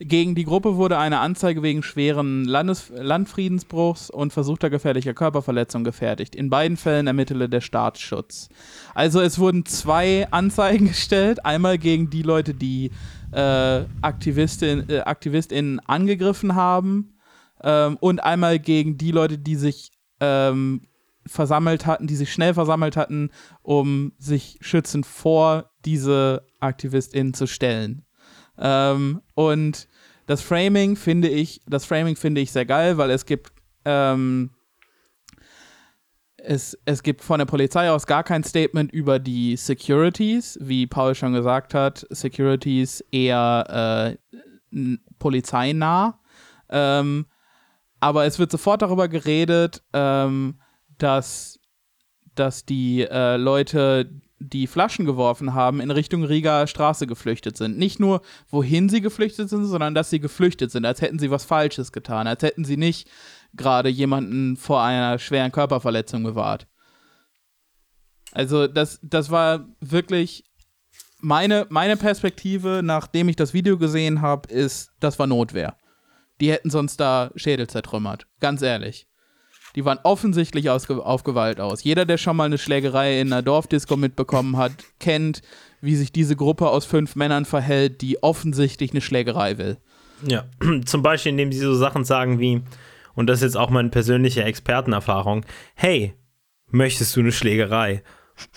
Gegen die Gruppe wurde eine Anzeige wegen schweren Landes- Landfriedensbruchs und versuchter gefährlicher Körperverletzung gefertigt. In beiden Fällen ermittelte der Staatsschutz. Also es wurden zwei Anzeigen gestellt. Einmal gegen die Leute, die äh, Aktivistin, äh, AktivistInnen angegriffen haben, ähm, und einmal gegen die Leute, die sich ähm, versammelt hatten, die sich schnell versammelt hatten, um sich schützend vor diese AktivistInnen zu stellen. Ähm, und das Framing finde ich, das Framing finde ich sehr geil, weil es gibt, ähm, es, es gibt von der Polizei aus gar kein Statement über die Securities, wie Paul schon gesagt hat, Securities eher äh, n- polizeinah, ähm, aber es wird sofort darüber geredet, ähm, dass, dass die äh, Leute, die Flaschen geworfen haben, in Richtung Rigaer Straße geflüchtet sind. Nicht nur, wohin sie geflüchtet sind, sondern dass sie geflüchtet sind, als hätten sie was Falsches getan, als hätten sie nicht gerade jemanden vor einer schweren Körperverletzung bewahrt. Also das, das war wirklich meine, meine Perspektive, nachdem ich das Video gesehen habe, ist, das war Notwehr. Die hätten sonst da Schädel zertrümmert, ganz ehrlich. Die waren offensichtlich aus, auf Gewalt aus. Jeder, der schon mal eine Schlägerei in einer Dorfdisco mitbekommen hat, kennt, wie sich diese Gruppe aus fünf Männern verhält, die offensichtlich eine Schlägerei will. Ja, zum Beispiel, indem sie so Sachen sagen wie, und das ist jetzt auch meine persönliche Expertenerfahrung, hey, möchtest du eine Schlägerei?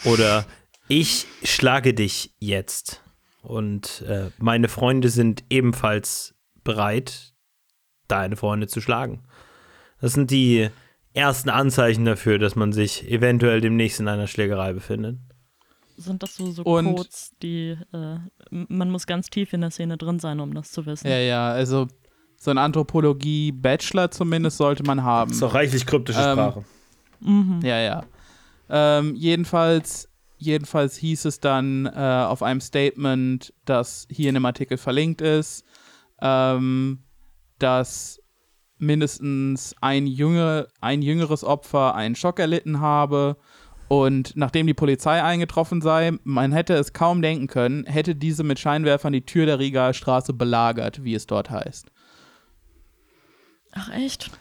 Oder ich schlage dich jetzt. Und äh, meine Freunde sind ebenfalls bereit, deine Freunde zu schlagen. Das sind die ersten Anzeichen dafür, dass man sich eventuell demnächst in einer Schlägerei befindet. Sind das so, so Codes, die äh, man muss ganz tief in der Szene drin sein, um das zu wissen. Ja, ja, also so ein Anthropologie-Bachelor zumindest sollte man haben. Das ist doch reichlich kryptische ähm, Sprache. Mhm. Ja, ja. Ähm, jedenfalls, jedenfalls hieß es dann äh, auf einem Statement, das hier in dem Artikel verlinkt ist, ähm, dass mindestens ein, Jünger, ein jüngeres Opfer einen Schock erlitten habe und nachdem die Polizei eingetroffen sei, man hätte es kaum denken können, hätte diese mit Scheinwerfern die Tür der Rigaer Straße belagert, wie es dort heißt. Ach echt?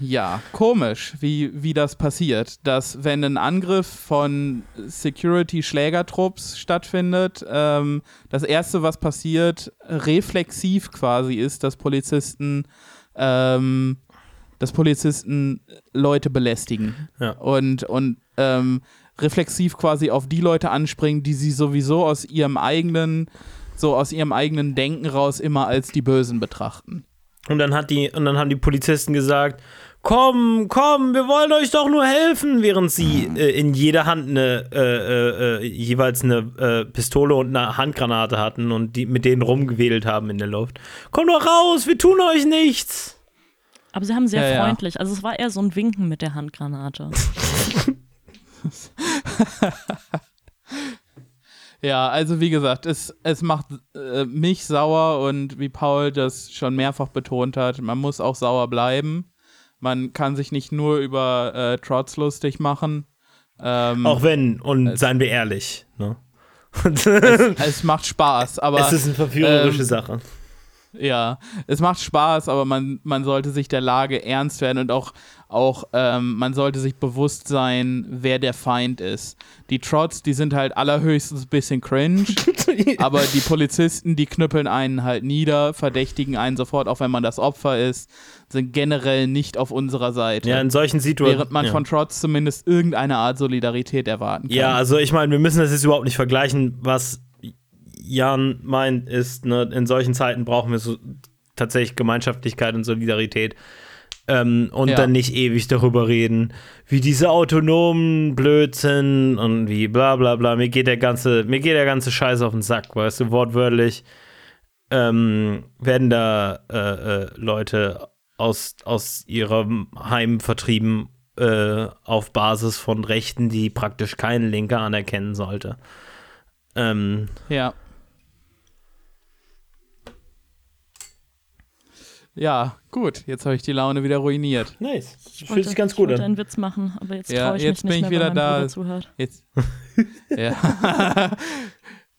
Ja, komisch, wie, wie das passiert, dass wenn ein Angriff von Security-Schlägertrupps stattfindet, ähm, das Erste, was passiert, reflexiv quasi ist, dass Polizisten, ähm, dass Polizisten Leute belästigen. Ja. Und, und ähm, reflexiv quasi auf die Leute anspringen, die sie sowieso aus ihrem eigenen, so aus ihrem eigenen Denken raus immer als die Bösen betrachten. Und dann hat die, und dann haben die Polizisten gesagt, komm, komm, wir wollen euch doch nur helfen, während sie äh, in jeder Hand eine äh, äh, jeweils eine äh, Pistole und eine Handgranate hatten und die mit denen rumgewedelt haben in der Luft. Komm doch raus, wir tun euch nichts. Aber sie haben sehr ja, freundlich, ja. Also es war eher so ein Winken mit der Handgranate. Ja, also wie gesagt, es, es macht äh, mich sauer und wie Paul das schon mehrfach betont hat, man muss auch sauer bleiben. Man kann sich nicht nur über äh, Trotz lustig machen. Ähm, auch wenn, und es, seien wir ehrlich, ne? es, es macht Spaß, aber es ist eine verführerische ähm, Sache. Ja, es macht Spaß, aber man, man sollte sich der Lage ernst werden und auch, auch ähm, man sollte sich bewusst sein, wer der Feind ist. Die Trots, die sind halt allerhöchstens ein bisschen cringe, aber die Polizisten, die knüppeln einen halt nieder, verdächtigen einen sofort, auch wenn man das Opfer ist, sind generell nicht auf unserer Seite. Ja, in solchen Situationen. Während man ja. von Trots zumindest irgendeine Art Solidarität erwarten kann. Ja, also ich meine, wir müssen das jetzt überhaupt nicht vergleichen, was Jan meint, ist, ne, in solchen Zeiten brauchen wir so tatsächlich Gemeinschaftlichkeit und Solidarität ähm, und ja. dann nicht ewig darüber reden, wie diese autonomen Blödsinn und wie bla bla bla, mir geht der ganze, mir geht der ganze Scheiß auf den Sack, weißt du, wortwörtlich ähm, werden da äh, äh, Leute aus, aus ihrem Heim vertrieben äh, auf Basis von Rechten, die praktisch kein Linker anerkennen sollte. Ähm, ja. Ja, gut, jetzt habe ich die Laune wieder ruiniert. Nice, ich fühlt sich ganz gut an. Ich wollte einen Witz machen, aber jetzt ja, traue ich jetzt mich nicht bin mehr, ich wieder da. Jetzt, ja.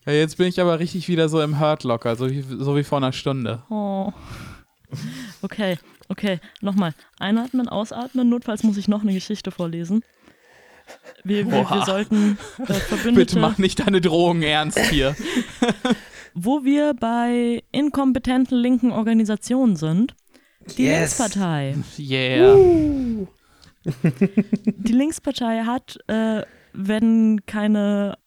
Ja, jetzt bin ich aber richtig wieder so im Hurtlocker, so wie, so wie vor einer Stunde. Oh. Okay, okay, nochmal. Einatmen, ausatmen, notfalls muss ich noch eine Geschichte vorlesen. Wir, wir, wir sollten äh, Verbündete... Bitte mach nicht deine Drohungen ernst hier. Wo wir bei inkompetenten linken Organisationen sind, die yes. Linkspartei. Yeah. Uh. Die Linkspartei hat, äh, wenn keine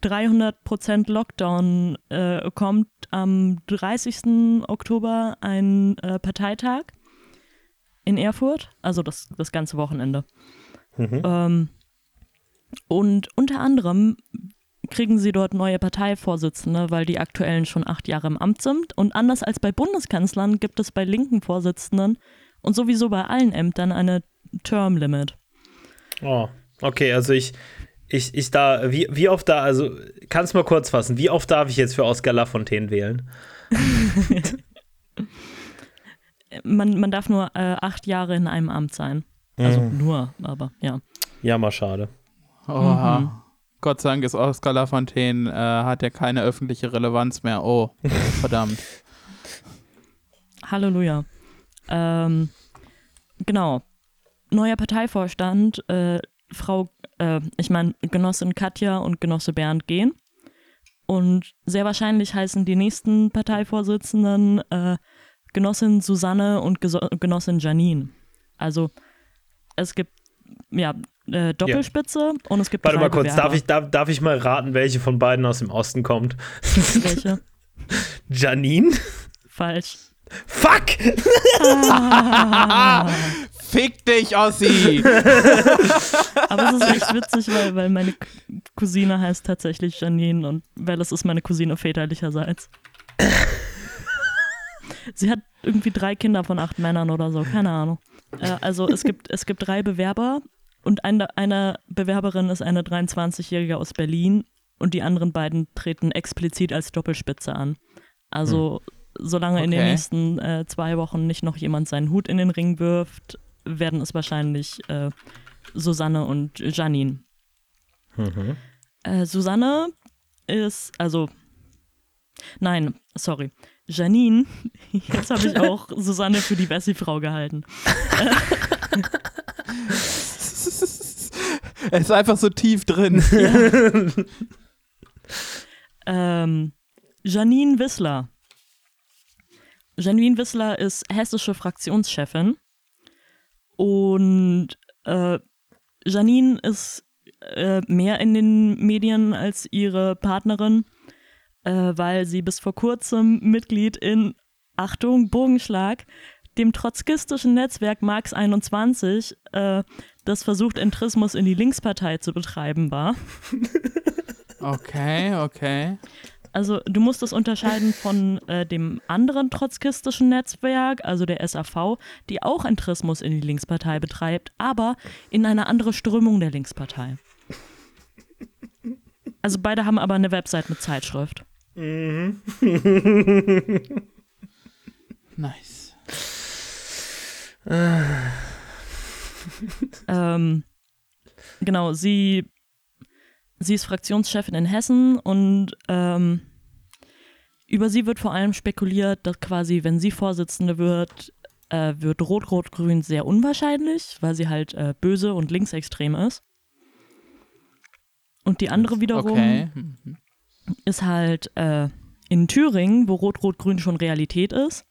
dreihundert Prozent Lockdown äh, kommt, am dreißigsten Oktober ein äh, Parteitag in Erfurt, also das, das ganze Wochenende. Mhm. Ähm, und unter anderem kriegen sie dort neue Parteivorsitzende, weil die aktuellen schon acht Jahre im Amt sind. Und anders als bei Bundeskanzlern gibt es bei linken Vorsitzenden und sowieso bei allen Ämtern eine Term-Limit. Oh, okay, also ich... Ich, ich da, wie, wie oft da, also kannst du mal kurz fassen, wie oft darf ich jetzt für Oskar Lafontaine wählen? man, man darf nur äh, acht Jahre in einem Amt sein. Also mm. nur, aber ja. Ja, mal schade. Oha. Mhm. Gott sei Dank ist Oskar Lafontaine, äh, hat ja keine öffentliche Relevanz mehr. Oh, verdammt. Halleluja. Ähm, genau. Neuer Parteivorstand, äh, Frau, äh, ich meine, Genossin Katja und Genosse Bernd gehen. Und sehr wahrscheinlich heißen die nächsten Parteivorsitzenden äh, Genossin Susanne und Geso- Genossin Janine. Also es gibt, ja, äh, Doppelspitze ja. und es gibt Warte mal kurz, Bewerber. darf ich darf, darf ich mal raten, welche von beiden aus dem Osten kommt? Welche? Janine? Falsch. Fuck! Ah. Fick dich, Ossi! Aber es ist echt witzig, weil, weil meine Cousine heißt tatsächlich Janine und weil es ist meine Cousine väterlicherseits. Sie hat irgendwie drei Kinder von acht Männern oder so, keine Ahnung. Äh, also es gibt, es gibt drei Bewerber und eine, eine Bewerberin ist eine dreiundzwanzigjährige aus Berlin und die anderen beiden treten explizit als Doppelspitze an. Also hm. solange okay. in den nächsten äh, zwei Wochen nicht noch jemand seinen Hut in den Ring wirft, werden es wahrscheinlich äh, Susanne und Janine. Mhm. Äh, Susanne ist, also, nein, sorry, Janine, jetzt habe ich auch Susanne für die Bessi-Frau gehalten. Er ist einfach so tief drin. Ja. ähm, Janine Wissler. Janine Wissler ist hessische Fraktionschefin. Und äh, Janine ist äh, mehr in den Medien als ihre Partnerin, äh, weil sie bis vor kurzem Mitglied in, Achtung, Bogenschlag, dem trotzkistischen Netzwerk Marx einundzwanzig, äh, das versucht, Entrismus in die Linkspartei zu betreiben, war. Okay, okay. Also du musst es unterscheiden von äh, dem anderen trotzkistischen Netzwerk, also der S A V, die auch Entrismus in die Linkspartei betreibt, aber in eine andere Strömung der Linkspartei. Also beide haben aber eine Website mit Zeitschrift. Mhm. Nice. ähm, genau, sie... Sie ist Fraktionschefin in Hessen und ähm, über sie wird vor allem spekuliert, dass quasi, wenn sie Vorsitzende wird, äh, wird Rot-Rot-Grün sehr unwahrscheinlich, weil sie halt äh, böse und linksextrem ist. Und die andere wiederum okay. ist halt äh, in Thüringen, wo Rot-Rot-Grün schon Realität ist,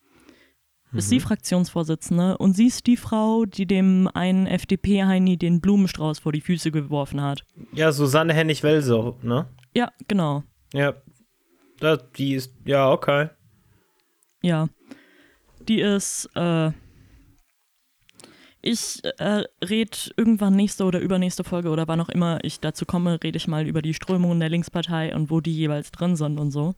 mhm. ist sie Fraktionsvorsitzende und sie ist die Frau, die dem einen F D P-Heini den Blumenstrauß vor die Füße geworfen hat. Ja, Susanne Hennig-Wellsow, ne? Ja, genau. Ja, das, die ist, ja, okay. Ja, die ist, äh, ich äh, rede irgendwann nächste oder übernächste Folge oder wann auch immer ich dazu komme, rede ich mal über die Strömungen der Linkspartei und wo die jeweils drin sind und so.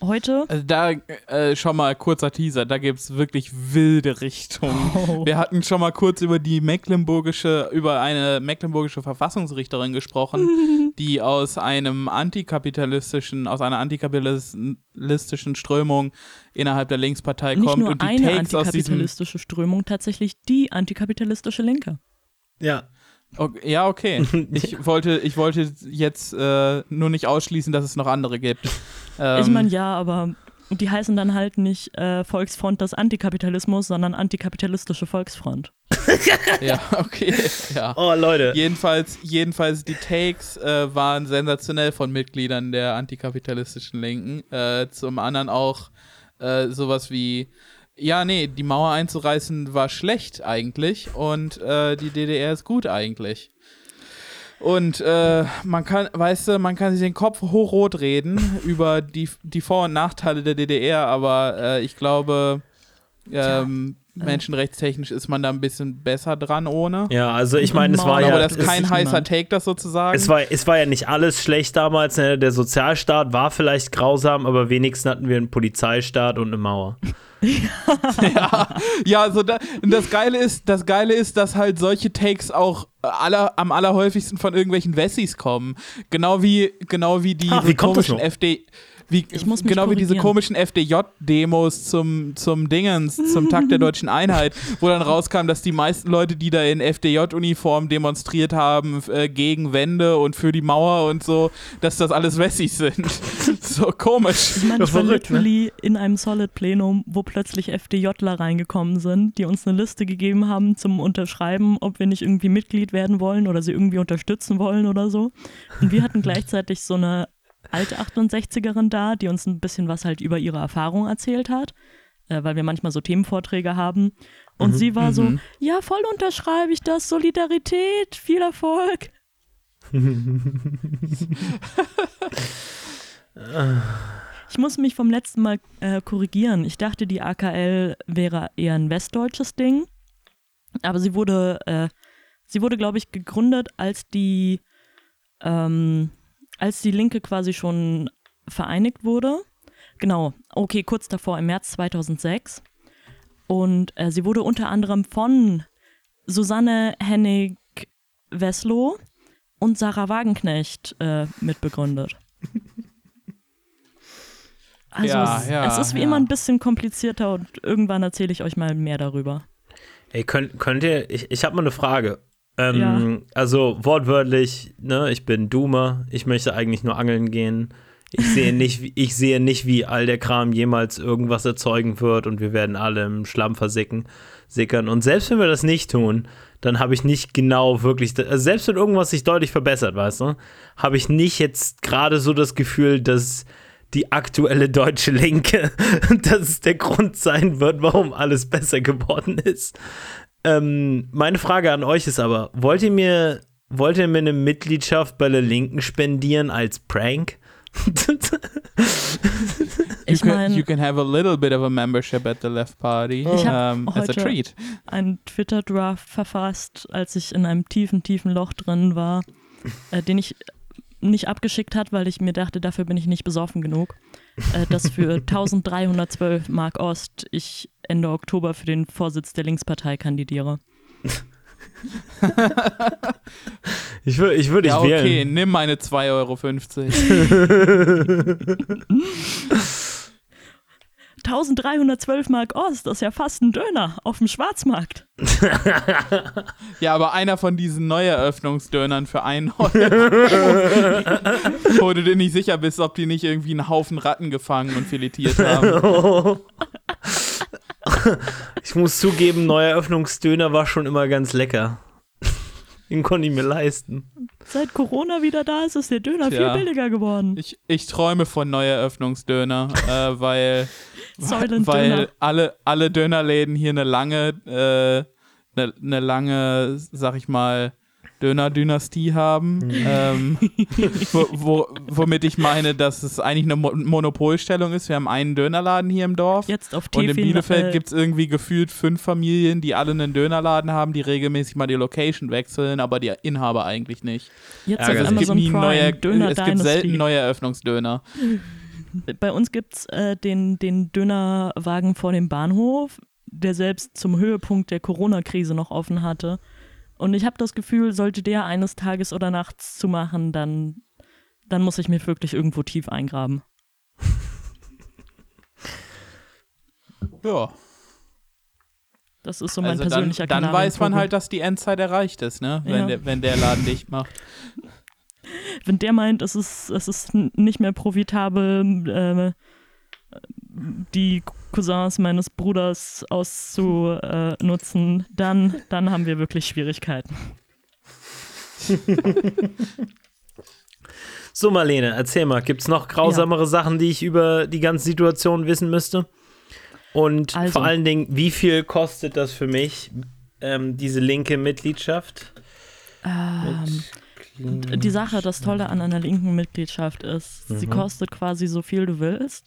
Heute? Also da äh, schon mal kurzer Teaser, da gibt es wirklich wilde Richtungen. Oh. Wir hatten schon mal kurz über die mecklenburgische, über eine mecklenburgische Verfassungsrichterin gesprochen, die aus einem antikapitalistischen, aus einer antikapitalistischen Strömung innerhalb der Linkspartei Nicht kommt. Nicht nur und die eine Takes antikapitalistische aus Strömung, tatsächlich die antikapitalistische Linke. Ja. Okay, ja, okay. Ich wollte, ich wollte jetzt äh, nur nicht ausschließen, dass es noch andere gibt. Ähm, ich meine, ja, aber die heißen dann halt nicht äh, Volksfront des Antikapitalismus, sondern Antikapitalistische Volksfront. Ja, okay. Ja. Oh, Leute. Jedenfalls, jedenfalls die Takes äh, waren sensationell von Mitgliedern der antikapitalistischen Linken. Äh, zum anderen auch äh, sowas wie ja, nee, die Mauer einzureißen war schlecht eigentlich und äh, die D D R ist gut eigentlich. Und äh, man kann, weißt du, man kann sich den Kopf hochrot reden über die, die Vor- und Nachteile der D D R, aber äh, ich glaube, ähm, ja. menschenrechtstechnisch ist man da ein bisschen besser dran ohne. Ja, also ich meine, es war ja... Aber das ist kein heißer Take, das sozusagen. Es war, es war ja nicht alles schlecht damals, ne? Der Sozialstaat war vielleicht grausam, aber wenigstens hatten wir einen Polizeistaat und eine Mauer. Ja, ja, so da, das Geile ist, das Geile ist, dass halt solche Takes auch aller, am allerhäufigsten von irgendwelchen Wessis kommen. Genau wie, genau wie die, ha, wie komischen F D, wie, genau wie diese komischen F D J-Demos zum, zum Dingens, zum Tag der Deutschen Einheit, wo dann rauskam, dass die meisten Leute, die da in F D J-Uniform demonstriert haben, äh, gegen Wände und für die Mauer und so, dass das alles Wessis sind. So komisch. Ich meine, ich war literally ne? in einem Solid-Plenum, wo plötzlich FDJler reingekommen sind, die uns eine Liste gegeben haben zum Unterschreiben, ob wir nicht irgendwie Mitglied werden wollen oder sie irgendwie unterstützen wollen oder so. Und wir hatten gleichzeitig so eine alte achtundsechzigerin da, die uns ein bisschen was halt über ihre Erfahrung erzählt hat, äh, weil wir manchmal so Themenvorträge haben. Und mhm, sie war mhm. so, ja, voll unterschreibe ich das, Solidarität, viel Erfolg. Ich muss mich vom letzten Mal äh, korrigieren. Ich dachte, die A K L wäre eher ein westdeutsches Ding, aber sie wurde, äh, sie wurde, glaube ich, gegründet, als die, ähm, als die Linke quasi schon vereinigt wurde. Genau, okay, kurz davor, im März zweitausendsechs. Und äh, sie wurde unter anderem von Susanne Hennig-Wellsow und Sarah Wagenknecht äh, mitbegründet. Also ja, es, ja, es ist wie ja. immer ein bisschen komplizierter und irgendwann erzähle ich euch mal mehr darüber. Ey, könnt, könnt ihr, ich, ich habe mal eine Frage. Ähm, ja. Also wortwörtlich, ne, ich bin Doomer, ich möchte eigentlich nur angeln gehen. Ich sehe nicht, ich sehe nicht, wie all der Kram jemals irgendwas erzeugen wird und wir werden alle im Schlamm versicken, sickern. Und selbst wenn wir das nicht tun, dann habe ich nicht genau wirklich, also selbst wenn irgendwas sich deutlich verbessert, weißt du, habe ich nicht jetzt gerade so das Gefühl, dass die aktuelle deutsche Linke, dass es der Grund sein wird, warum alles besser geworden ist. Ähm, meine Frage an euch ist aber, wollt ihr mir, wollt ihr mir eine Mitgliedschaft bei der Linken spendieren als Prank? Ich meine, you can have a little bit of a membership at the Left Party oh. um, as a treat. Ich habe heute einen Twitter-Draft verfasst, als ich in einem tiefen, tiefen Loch drin war, äh, den ich nicht abgeschickt hat, weil ich mir dachte, dafür bin ich nicht besoffen genug, äh, dass für dreizehnhundertzwölf Mark Ost ich Ende Oktober für den Vorsitz der Linkspartei kandidiere. Ich würde ich würd ja, dich okay, wählen. Okay, nimm meine zwei Euro fünfzig. dreizehnhundertzwölf Mark Ost, das ist ja fast ein Döner auf dem Schwarzmarkt. Ja, aber einer von diesen Neueröffnungsdönern für einen Euro. Wo du dir nicht sicher bist, ob die nicht irgendwie einen Haufen Ratten gefangen und filetiert haben. Ich muss zugeben, Neueröffnungsdöner war schon immer ganz lecker. Den konnte ich mir leisten. Seit Corona wieder da ist, ist der Döner Tja. viel billiger geworden. Ich, ich träume von Neueröffnungsdöner, äh, weil, weil, weil alle, alle Dönerläden hier eine lange, äh, eine, eine lange, sag ich mal, Döner-Dynastie haben, mhm. ähm, wo, wo, womit ich meine, dass es eigentlich eine Mo- Monopolstellung ist. Wir haben einen Dönerladen hier im Dorf. Jetzt auf und in Bielefeld äh, gibt es irgendwie gefühlt fünf Familien, die alle einen Dönerladen haben, die regelmäßig mal die Location wechseln, aber die Inhaber eigentlich nicht. Jetzt ja, es gibt so nie neue, Döner es gibt selten neue Eröffnungsdöner. Bei uns gibt es äh, den, den Dönerwagen vor dem Bahnhof, der selbst zum Höhepunkt der Corona-Krise noch offen hatte. Und ich habe das Gefühl, sollte der eines Tages oder nachts zu machen, dann, dann muss ich mich wirklich irgendwo tief eingraben. Ja. Das ist so mein also persönlicher Kanal. Dann, dann weiß man halt, dass die Endzeit erreicht ist, ne? Wenn, ja. der, wenn der Laden dicht macht. Wenn der meint, es ist, es ist nicht mehr profitabel, äh, die Cousins meines Bruders auszunutzen, dann, dann haben wir wirklich Schwierigkeiten. So, Marlene, erzähl mal, gibt's noch grausamere ja. Sachen, die ich über die ganze Situation wissen müsste? Und also, vor allen Dingen, wie viel kostet das für mich, ähm, diese linke Mitgliedschaft? Ähm, Mit die Sache, das Tolle an einer linken Mitgliedschaft ist, mhm. sie kostet quasi so viel du willst.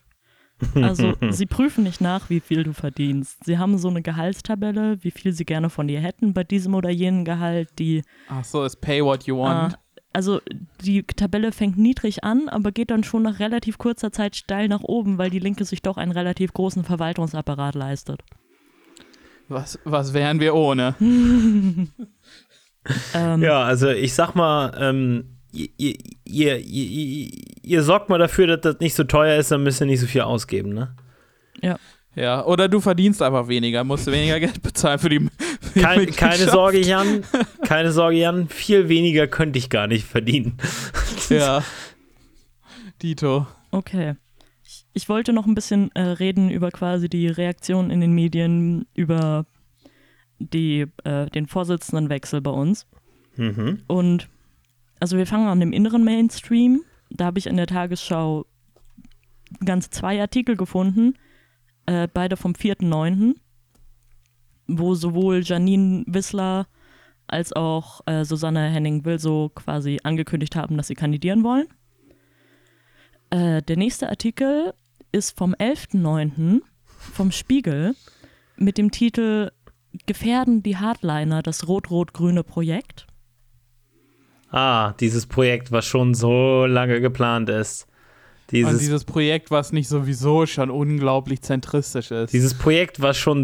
Also sie prüfen nicht nach, wie viel du verdienst. Sie haben so eine Gehaltstabelle, wie viel sie gerne von dir hätten bei diesem oder jenem Gehalt. Die, Ach so, ist pay what you want. Äh, Also die Tabelle fängt niedrig an, aber geht dann schon nach relativ kurzer Zeit steil nach oben, weil die Linke sich doch einen relativ großen Verwaltungsapparat leistet. Was, was wären wir ohne? ähm, ja, also ich sag mal, ähm, ihr, ihr, ihr, ihr, ihr sorgt mal dafür, dass das nicht so teuer ist, dann müsst ihr nicht so viel ausgeben, ne? Ja. Ja, oder du verdienst einfach weniger, musst du weniger Geld bezahlen für die, für Kein, die Mitgliedschaft. Keine Sorge, Jan, keine Sorge, Jan, viel weniger könnte ich gar nicht verdienen. Ja, Dito. Okay, ich, ich wollte noch ein bisschen äh, reden über quasi die Reaktion in den Medien, über die, äh, den Vorsitzendenwechsel bei uns. Mhm. Und also wir fangen an dem inneren Mainstream, da habe ich in der Tagesschau ganze zwei Artikel gefunden, Äh, beide vom vierten neunten, wo sowohl Janine Wissler als auch äh, Susanne Hennig-Wellsow quasi angekündigt haben, dass sie kandidieren wollen. Äh, der nächste Artikel ist vom elften neunten vom Spiegel mit dem Titel "Gefährden die Hardliner das rot-rot-grüne Projekt?" Ah, dieses Projekt, was schon so lange geplant ist. Dieses, und dieses Projekt, was nicht sowieso schon unglaublich zentristisch ist. Dieses Projekt, was schon,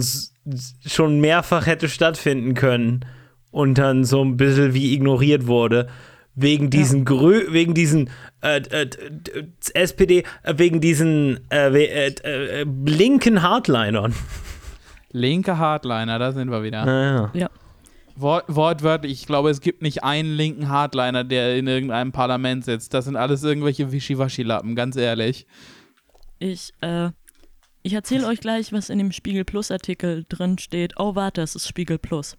schon mehrfach hätte stattfinden können und dann so ein bisschen wie ignoriert wurde, wegen diesen, ja. Grö- wegen diesen äh, äh, S P D, äh, wegen diesen äh, äh, äh, linken Hardlinern. Linke Hardliner, da sind wir wieder. Ja. ja. Wort, wortwörtlich, ich glaube, es gibt nicht einen linken Hardliner, der in irgendeinem Parlament sitzt. Das sind alles irgendwelche Wischiwaschi-Lappen, ganz ehrlich. Ich, äh, ich erzähle euch gleich, was in dem Spiegel Plus-Artikel drin steht. Oh, warte, es ist Spiegel Plus.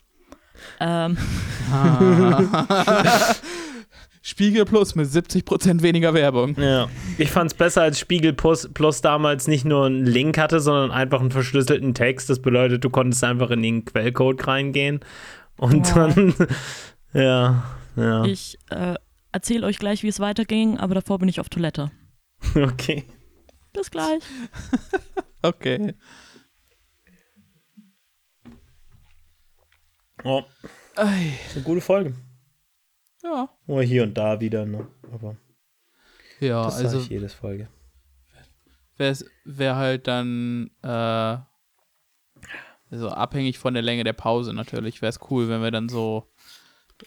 Ähm. Ah. Spiegel Plus mit siebzig Prozent weniger Werbung. Ja. Ich fand's besser, als Spiegel Plus, Plus damals nicht nur einen Link hatte, sondern einfach einen verschlüsselten Text. Das bedeutet, du konntest einfach in den Quellcode reingehen. Und ja. dann, ja, ja. Ich äh, erzähle euch gleich, wie es weiterging, aber davor bin ich auf Toilette. Okay. Bis gleich. Okay. Oh. Ei. Das ist eine gute Folge. Ja. Nur hier und da wieder, ne? Aber ja, das also. Das sage ich jedes Folge. Wer wär halt dann, äh, also abhängig von der Länge der Pause natürlich. Wäre es cool, wenn wir dann so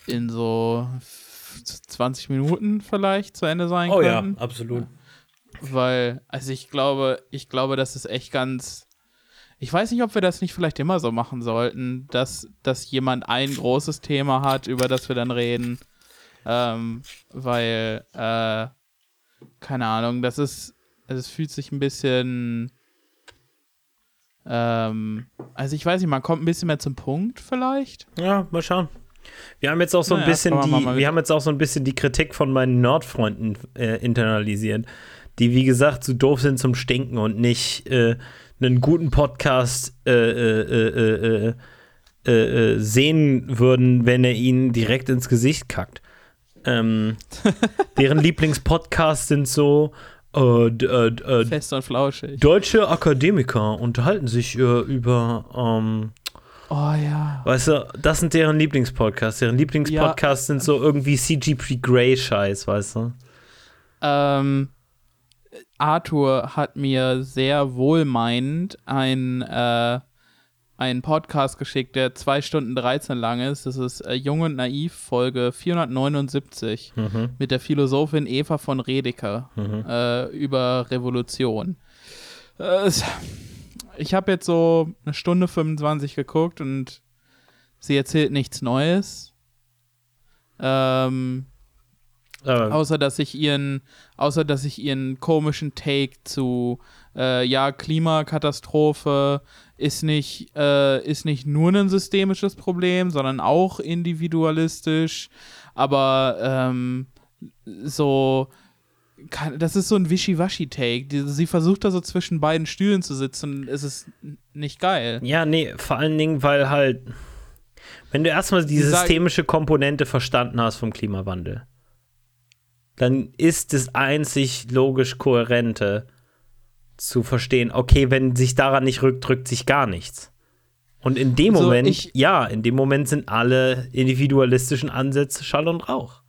in so zwanzig Minuten vielleicht zu Ende sein oh könnten. Oh ja, absolut. Weil, also ich glaube, ich glaube, das ist echt ganz, ich weiß nicht, ob wir das nicht vielleicht immer so machen sollten, dass, dass jemand ein großes Thema hat, über das wir dann reden. Ähm, weil, äh, keine Ahnung, das ist, also es fühlt sich ein bisschen Ähm, also ich weiß nicht, man kommt ein bisschen mehr zum Punkt vielleicht. Ja, mal schauen. Wir haben jetzt auch so ein naja, bisschen die, wir, wir haben jetzt auch so ein bisschen die Kritik von meinen Nordfreunden äh, internalisiert, die wie gesagt so doof sind zum Stinken und nicht äh, einen guten Podcast äh, äh, äh, äh, äh, sehen würden, wenn er ihnen direkt ins Gesicht kackt. Ähm, deren Lieblingspodcasts sind so Äh, d- äh, Fest und flauschig. Deutsche Akademiker unterhalten sich äh, über ähm, oh ja. Weißt du, das sind deren Lieblingspodcasts. Deren Lieblingspodcasts ja. sind so irgendwie C G P Grey-Scheiß, weißt du? Ähm, Arthur hat mir sehr wohlmeinend ein, äh, einen Podcast geschickt, der zwei Stunden dreizehn lang ist. Das ist äh, Jung und Naiv, Folge vierhundertneunundsiebzig mhm. mit der Philosophin Eva von Redeker mhm. äh, über Revolution. Äh, ich habe jetzt so eine Stunde fünfundzwanzig geguckt und sie erzählt nichts Neues. Ähm, ähm. Außer dass ich ihren, außer dass ich ihren komischen Take zu äh, ja, Klimakatastrophe ist nicht, äh, ist nicht nur ein systemisches Problem, sondern auch individualistisch. Aber ähm, so kann, das ist so ein Wischiwaschi-Take. Sie versucht da so zwischen beiden Stühlen zu sitzen und es ist nicht geil. Ja, nee, vor allen Dingen, weil halt, wenn du erstmal die systemische Komponente verstanden hast vom Klimawandel, dann ist das einzig logisch Kohärente zu verstehen, okay, wenn sich daran nicht rückt, drückt sich gar nichts. Und in dem Moment, so, ich, ja, in dem Moment sind alle individualistischen Ansätze Schall und Rauch.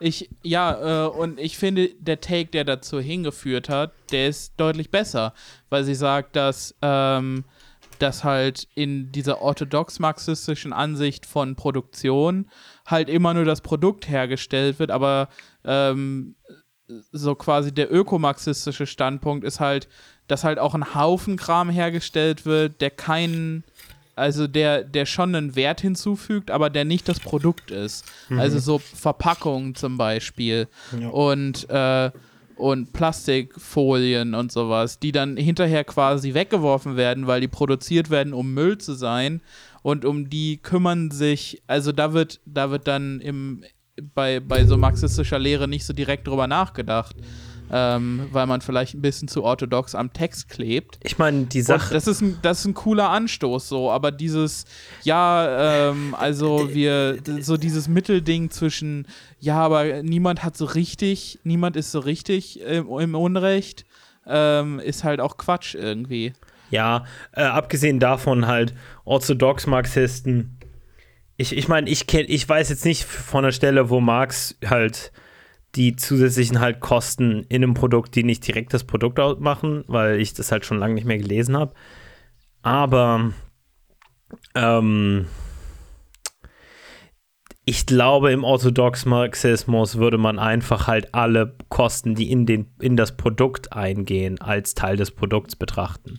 Ich, ja, äh, und ich finde, der Take, der dazu hingeführt hat, der ist deutlich besser, weil sie sagt, dass, ähm, dass halt in dieser orthodox-marxistischen Ansicht von Produktion halt immer nur das Produkt hergestellt wird, aber ähm, so quasi der ökomarxistische Standpunkt ist halt, dass halt auch ein Haufen Kram hergestellt wird, der keinen, also der, der schon einen Wert hinzufügt, aber der nicht das Produkt ist. Mhm. Also so Verpackungen zum Beispiel, ja, und, äh, und Plastikfolien und sowas, die dann hinterher quasi weggeworfen werden, weil die produziert werden, um Müll zu sein, und um die kümmern sich, also da wird, da wird dann im Bei, bei so marxistischer Lehre nicht so direkt drüber nachgedacht, ähm, weil man vielleicht ein bisschen zu orthodox am Text klebt. Ich meine, die Sache... Das ist, ein, das ist ein cooler Anstoß, so, aber dieses, ja, ähm, also wir, so dieses Mittelding zwischen, ja, aber niemand hat so richtig, niemand ist so richtig im, im Unrecht, ähm, ist halt auch Quatsch irgendwie. Ja, äh, abgesehen davon halt Orthodox-Marxisten. Ich, ich meine, ich kenn, ich weiß jetzt nicht von der Stelle, wo Marx halt die zusätzlichen halt Kosten in einem Produkt, die nicht direkt das Produkt ausmachen, weil ich das halt schon lange nicht mehr gelesen habe. Aber ähm, ich glaube, im orthodoxen Marxismus würde man einfach halt alle Kosten, die in, den, in das Produkt eingehen, als Teil des Produkts betrachten.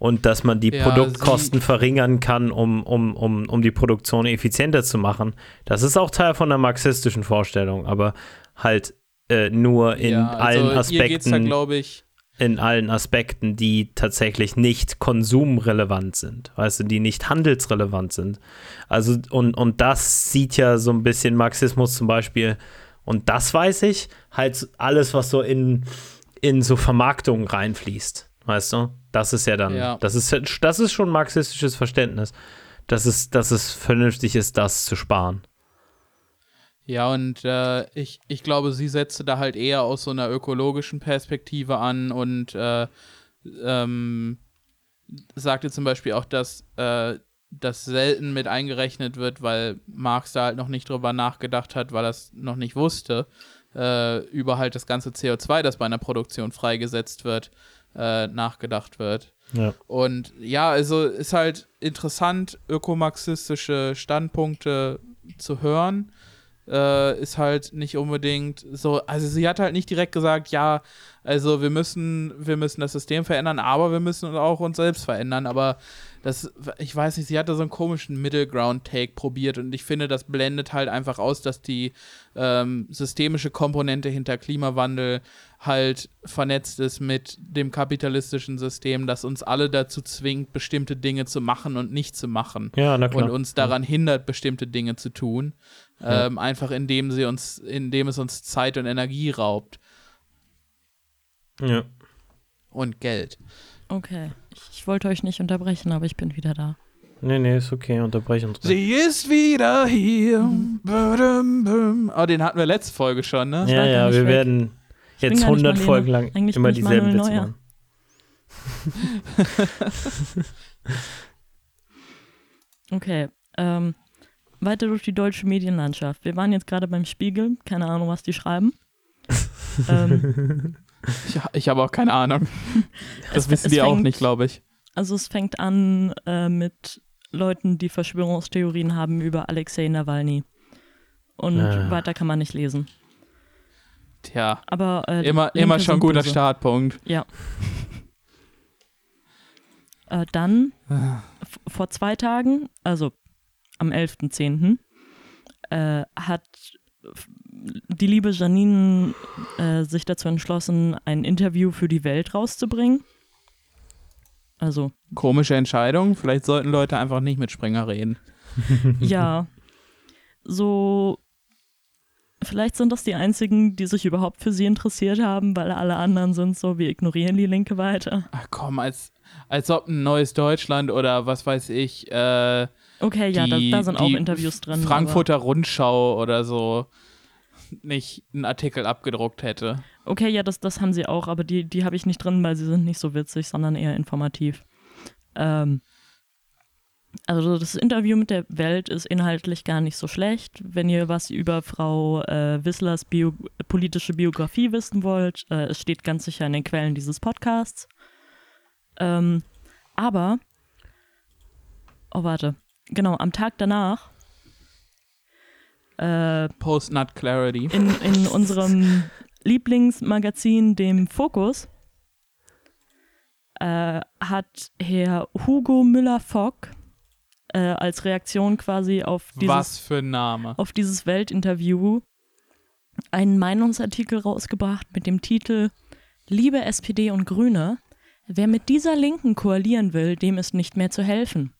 Und dass man die ja, Produktkosten verringern kann, um, um, um, um die Produktion effizienter zu machen. Das ist auch Teil von der marxistischen Vorstellung, aber halt äh, nur in ja, also allen Aspekten, hier geht's da, glaub ich, in allen Aspekten, die tatsächlich nicht konsumrelevant sind, weißt du, die nicht handelsrelevant sind. Also, und, und das sieht ja so ein bisschen Marxismus zum Beispiel, und das weiß ich, halt alles, was so in, in so Vermarktungen reinfließt. Weißt du? Das ist ja dann, ja. Das, ist, das ist schon marxistisches Verständnis, dass es, dass es vernünftig ist, das zu sparen. Ja, und äh, ich, ich glaube, sie setzte da halt eher aus so einer ökologischen Perspektive an und äh, ähm, sagte zum Beispiel auch, dass äh, das selten mit eingerechnet wird, weil Marx da halt noch nicht drüber nachgedacht hat, weil er es noch nicht wusste, äh, über halt das ganze C O zwei, das bei einer Produktion freigesetzt wird, nachgedacht wird. Ja. Und ja, also ist halt interessant, ökomarxistische Standpunkte zu hören. Äh, ist halt nicht unbedingt so, also sie hat halt nicht direkt gesagt, ja, also wir müssen, wir müssen das System verändern, aber wir müssen auch uns selbst verändern. Aber das, ich weiß nicht, sie hat da so einen komischen Middle-Ground-Take probiert und ich finde, das blendet halt einfach aus, dass die ähm, systemische Komponente hinter Klimawandel halt vernetzt ist mit dem kapitalistischen System, das uns alle dazu zwingt, bestimmte Dinge zu machen und nicht zu machen. Ja, na klar. Und uns daran ja. hindert, bestimmte Dinge zu tun. Ja. Ähm, einfach indem sie uns, indem es uns Zeit und Energie raubt. Ja. Und Geld. Okay. Ich wollte euch nicht unterbrechen, aber ich bin wieder da. Nee, nee, ist okay, unterbrechen uns. Sie ist wieder hier. Mhm. Oh, den hatten wir letzte Folge schon, ne? Ja, ja, wir weg. werden jetzt hundert Folgen lang eigentlich immer dieselben Witze machen. Okay, ähm, weiter durch die deutsche Medienlandschaft. Wir waren jetzt gerade beim Spiegel, keine Ahnung, was die schreiben. ähm, ich ich habe auch keine Ahnung. Das wissen die fängt, auch nicht, glaube ich. Also es fängt an äh, mit Leuten, die Verschwörungstheorien haben über Alexei Nawalny. Und äh. weiter kann man nicht lesen. Tja, aber, äh, immer, immer schon ein guter Startpunkt. Ja. äh, dann vor zwei Tagen, also am elften zehnten äh, hat die liebe Janine äh, sich dazu entschlossen, ein Interview für die Welt rauszubringen. Also komische Entscheidung, vielleicht sollten Leute einfach nicht mit Springer reden. Ja, so vielleicht sind das die einzigen, die sich überhaupt für sie interessiert haben, weil alle anderen sind so, wir ignorieren die Linke weiter. Ach komm, als, als ob ein neues Deutschland oder was weiß ich, äh, okay, ja, die, da, da sind auch Interviews drin. Frankfurter aber. Rundschau oder so nicht einen Artikel abgedruckt hätte. Okay, ja, das, das haben sie auch, aber die, die habe ich nicht drin, weil sie sind nicht so witzig, sondern eher informativ. Ähm, also das Interview mit der Welt ist inhaltlich gar nicht so schlecht. Wenn ihr was über Frau äh, Wisslers Bio- politische Biografie wissen wollt, äh, es steht ganz sicher in den Quellen dieses Podcasts. Ähm, aber, oh warte, genau, am Tag danach Äh, Post Not Clarity. In, in unserem Lieblingsmagazin, dem Fokus, äh, hat Herr Hugo Müller-Fock äh, als Reaktion quasi auf dieses, Was für ein Name. auf dieses Weltinterview einen Meinungsartikel rausgebracht mit dem Titel Liebe S P D und Grüne, wer mit dieser Linken koalieren will, dem ist nicht mehr zu helfen.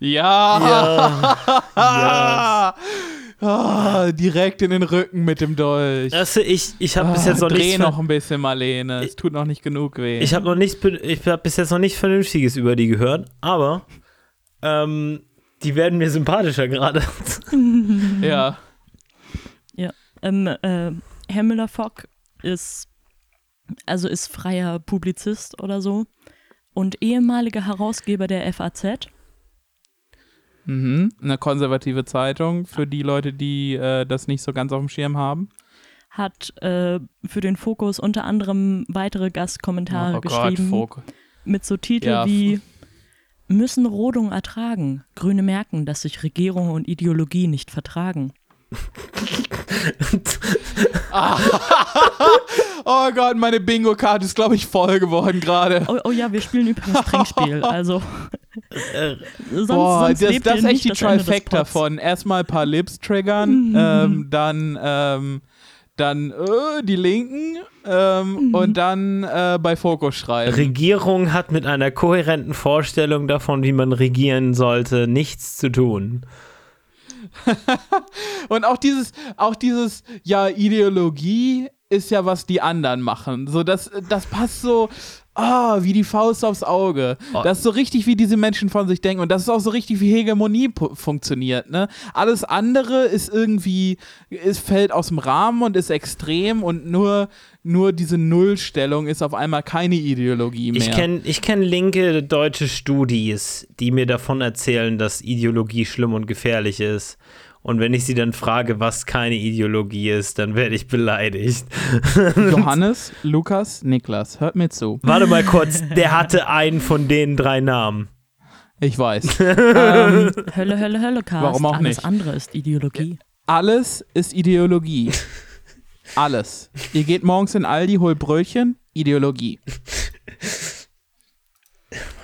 Ja, ja. Yes. Ah, direkt in den Rücken mit dem Dolch. Also ich, ich habe ah, bis jetzt noch dreh nichts. Dreh noch ein bisschen, Marlene. Ich, es tut noch nicht genug weh. Ich habe noch nichts, ich habe bis jetzt noch nichts Vernünftiges über die gehört, aber ähm, die werden mir sympathischer gerade. Ja. Ja. Ähm, äh, Herr Müller-Fock ist also ist freier Publizist oder so und ehemaliger Herausgeber der F A Z. Mhm, eine konservative Zeitung für die Leute, die äh, das nicht so ganz auf dem Schirm haben. Hat äh, für den Fokus unter anderem weitere Gastkommentare oh, oh geschrieben Gott, mit so Titeln ja. wie Müssen Rodung ertragen? Grüne merken, dass sich Regierung und Ideologie nicht vertragen. ah. Oh Gott, meine Bingo-Karte ist, glaube ich, voll geworden gerade. Oh, oh ja, wir spielen übrigens Trinkspiel, also sonst, Boah, sonst das, lebt das ist echt die Trifecta von erstmal ein paar Lips triggern, mhm. ähm, dann, ähm, dann äh, die Linken ähm, mhm. und dann äh, bei Fokus schreiben. Regierung hat mit einer kohärenten Vorstellung davon, wie man regieren sollte, nichts zu tun. Und auch dieses, auch dieses, ja, Ideologie ist ja, was die anderen machen. So, das, das passt so, ah, wie die Faust aufs Auge. Oh. Das ist so richtig, wie diese Menschen von sich denken. Und das ist auch so richtig, wie Hegemonie pu- funktioniert, ne? Alles andere ist irgendwie, es fällt aus dem Rahmen und ist extrem und nur, nur diese Nullstellung ist auf einmal keine Ideologie mehr. Ich kenne ich kenn linke deutsche Studis, die mir davon erzählen, dass Ideologie schlimm und gefährlich ist. Und wenn ich sie dann frage, was keine Ideologie ist, dann werde ich beleidigt. Johannes, Lukas, Niklas, hört mir zu. Warte mal kurz, der hatte einen von den drei Namen. Ich weiß. ähm, Hölle, Hölle, Hölle, Cast. Warum auch Alles nicht? Alles andere ist Ideologie. Alles ist Ideologie. Alles. Ihr geht morgens in Aldi, holt Brötchen, Ideologie.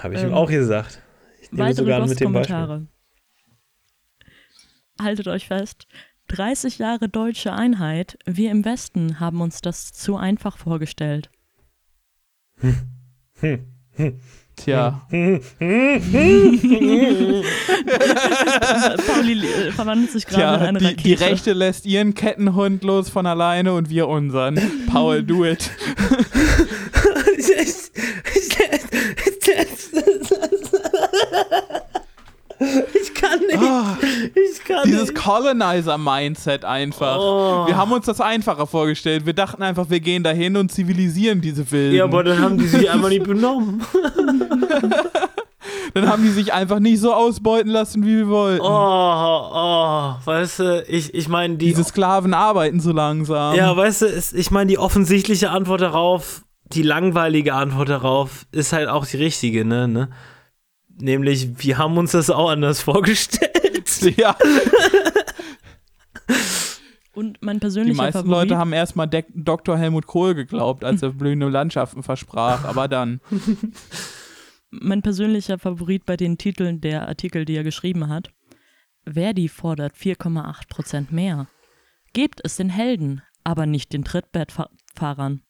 Habe ich ähm, ihm auch gesagt. Ich nehme sogar mit dem Beispiel. Haltet euch fest, dreißig Jahre deutsche Einheit, wir im Westen haben uns das zu einfach vorgestellt. Hm. Hm. Hm. Tja. Hm. Hm. Hm. Pauli verwandelt sich gerade in eine Rakete. Die, die Rechte lässt ihren Kettenhund los von alleine und wir unseren. Paul, do it. Ich kann nicht. Oh, ich kann dieses nicht. Colonizer-Mindset einfach. Oh. Wir haben uns das einfacher vorgestellt. Wir dachten einfach, wir gehen dahin und zivilisieren diese Wilden. Ja, aber dann haben die sich einfach nicht benommen. Dann haben die sich einfach nicht so ausbeuten lassen, wie wir wollten. Oh, oh, weißt du, ich, ich meine die... Diese Sklaven arbeiten so langsam. Ja, weißt du, ich meine die offensichtliche Antwort darauf, die langweilige Antwort darauf, ist halt auch die richtige, ne, ne? Nämlich, wir haben uns das auch anders vorgestellt. Ja. Und mein persönlicher Favorit. Die meisten Favorit Leute haben erstmal De- Doktor Helmut Kohl geglaubt, als er blühende Landschaften versprach, aber dann. Mein persönlicher Favorit bei den Titeln der Artikel, die er geschrieben hat. Verdi fordert vier Komma acht Prozent mehr. Gebt es den Helden, aber nicht den Trittbettfahrern.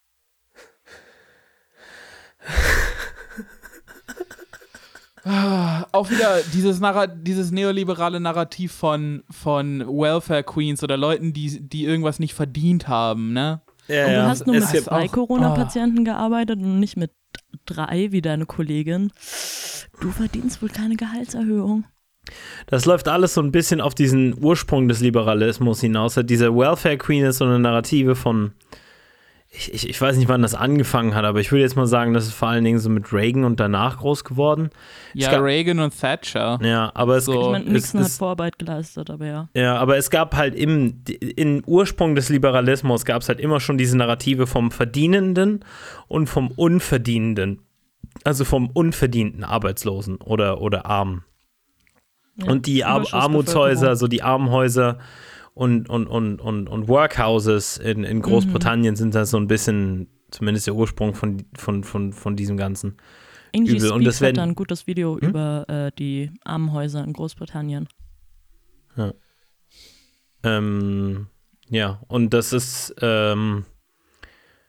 Auch wieder dieses, Narra- dieses neoliberale Narrativ von, von Welfare Queens oder Leuten, die, die irgendwas nicht verdient haben, ne? Ja, und du ja. hast nur es mit zwei auch, Corona-Patienten oh. gearbeitet und nicht mit drei wie deine Kollegin. Du verdienst wohl keine Gehaltserhöhung. Das läuft alles so ein bisschen auf diesen Ursprung des Liberalismus hinaus. Diese Welfare Queen ist so eine Narrative von, ich, ich, ich weiß nicht, wann das angefangen hat, aber ich würde jetzt mal sagen, das ist vor allen Dingen so mit Reagan und danach groß geworden. Ja, gab, Reagan und Thatcher. Ja, aber es, so, ich meine, Nixon es, es, hat Vorarbeit geleistet, aber ja. Ja, aber es gab halt im, im Ursprung des Liberalismus gab es halt immer schon diese Narrative vom Verdienenden und vom Unverdienenden. Also vom unverdienten Arbeitslosen oder, oder Armen. Ja, und die Ar- Armutshäuser, so die Armenhäuser und, und, und, und, und Workhouses in, in Großbritannien mhm. sind das so ein bisschen, zumindest der Ursprung von, von, von, von diesem ganzen English Übel. Und das hat ein gutes Video hm? über äh, die Armenhäuser in Großbritannien. Ja, ähm, ja. und das ist, ähm,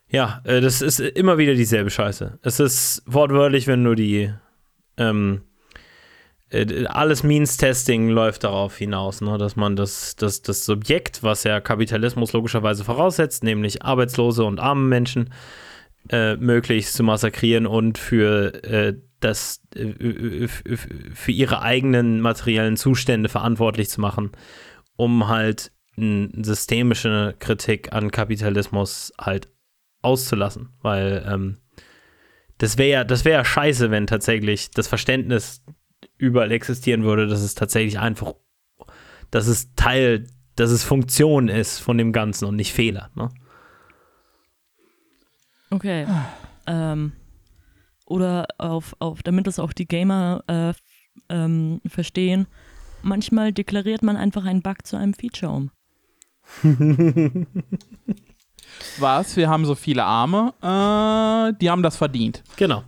ja, äh, das ist immer wieder dieselbe Scheiße. Es ist wortwörtlich, wenn du die, ähm, alles Means-Testing läuft darauf hinaus, ne? Dass man das, das, das Subjekt, was ja Kapitalismus logischerweise voraussetzt, nämlich arbeitslose und arme Menschen, äh, möglichst zu massakrieren und für, äh, das, äh, für ihre eigenen materiellen Zustände verantwortlich zu machen, um halt eine systemische Kritik an Kapitalismus halt auszulassen. Weil ähm, das wäre ja, das wäre ja scheiße, wenn tatsächlich das Verständnis überall existieren würde, dass es tatsächlich einfach, dass es Teil, dass es Funktion ist von dem Ganzen und nicht Fehler. Ne? Okay. ähm, oder auf, auf, damit das auch die Gamer äh, f- ähm, verstehen, manchmal deklariert man einfach einen Bug zu einem Feature um. Was? Wir haben so viele Arme. Äh, die haben das verdient. Genau.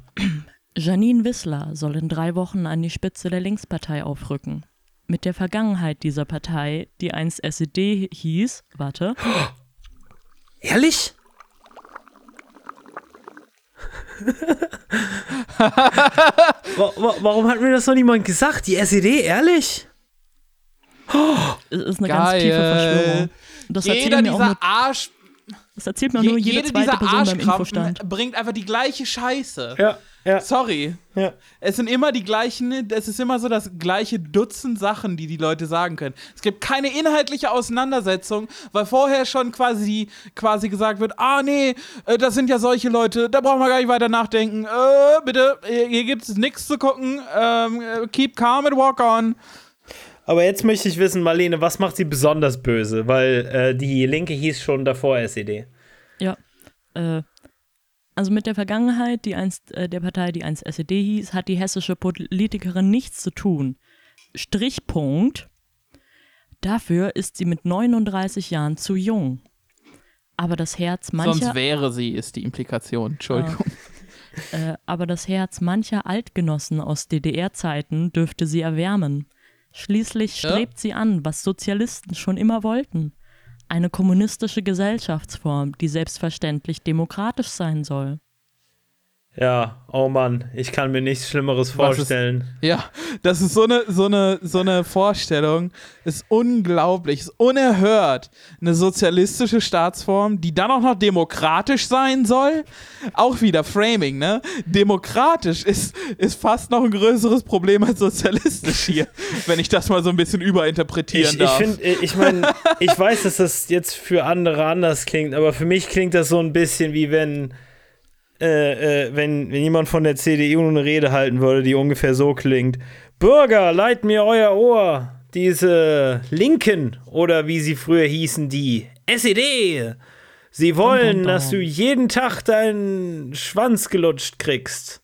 Janine Wissler soll in drei Wochen an die Spitze der Linkspartei aufrücken. Mit der Vergangenheit dieser Partei, die einst S E D hieß, warte. Ehrlich? Warum hat mir das noch niemand gesagt? Die S E D, ehrlich? Es ist eine Geil. ganz tiefe Verschwörung. Das Jeder mir dieser auch mit- Arsch... Das erzählt man Je, nur jede, jede zweite Person beim Infostand. Bringt einfach die gleiche Scheiße. Ja, ja. Sorry. Ja. Es sind immer die gleichen, es ist immer so das gleiche Dutzend Sachen, die die Leute sagen können. Es gibt keine inhaltliche Auseinandersetzung, weil vorher schon quasi, quasi gesagt wird, ah nee, das sind ja solche Leute, da brauchen wir gar nicht weiter nachdenken. Äh, bitte, hier gibt's nichts zu gucken. Ähm, keep calm and walk on. Aber jetzt möchte ich wissen, Marlene, was macht sie besonders böse? Weil äh, die Linke hieß schon davor S E D. Ja, äh, also mit der Vergangenheit, die einst, äh, der Partei, die einst S E D hieß, hat die hessische Politikerin nichts zu tun. Strichpunkt. Dafür ist sie mit neununddreißig Jahren zu jung. Aber das Herz mancher... Sonst wäre sie, ist die Implikation. Entschuldigung. Äh, äh, aber das Herz mancher Altgenossen aus D D R-Zeiten dürfte sie erwärmen. Schließlich strebt ja. sie an, was Sozialisten schon immer wollten. Eine kommunistische Gesellschaftsform, die selbstverständlich demokratisch sein soll. Ja, oh Mann, ich kann mir nichts Schlimmeres vorstellen. Ist, ja, das ist so eine, so eine, so eine Vorstellung, ist unglaublich, ist unerhört. Eine sozialistische Staatsform, die dann auch noch demokratisch sein soll. Auch wieder Framing, ne? Demokratisch ist, ist fast noch ein größeres Problem als sozialistisch hier, wenn ich das mal so ein bisschen überinterpretieren ich, darf. Ich finde, ich meine, ich weiß, dass das jetzt für andere anders klingt, aber für mich klingt das so ein bisschen wie wenn... Äh, äh, wenn, wenn jemand von der C D U eine Rede halten würde, die ungefähr so klingt. Bürger, leiht mir euer Ohr. Diese Linken, oder wie sie früher hießen, die S E D. Sie wollen, dass du jeden Tag deinen Schwanz gelutscht kriegst.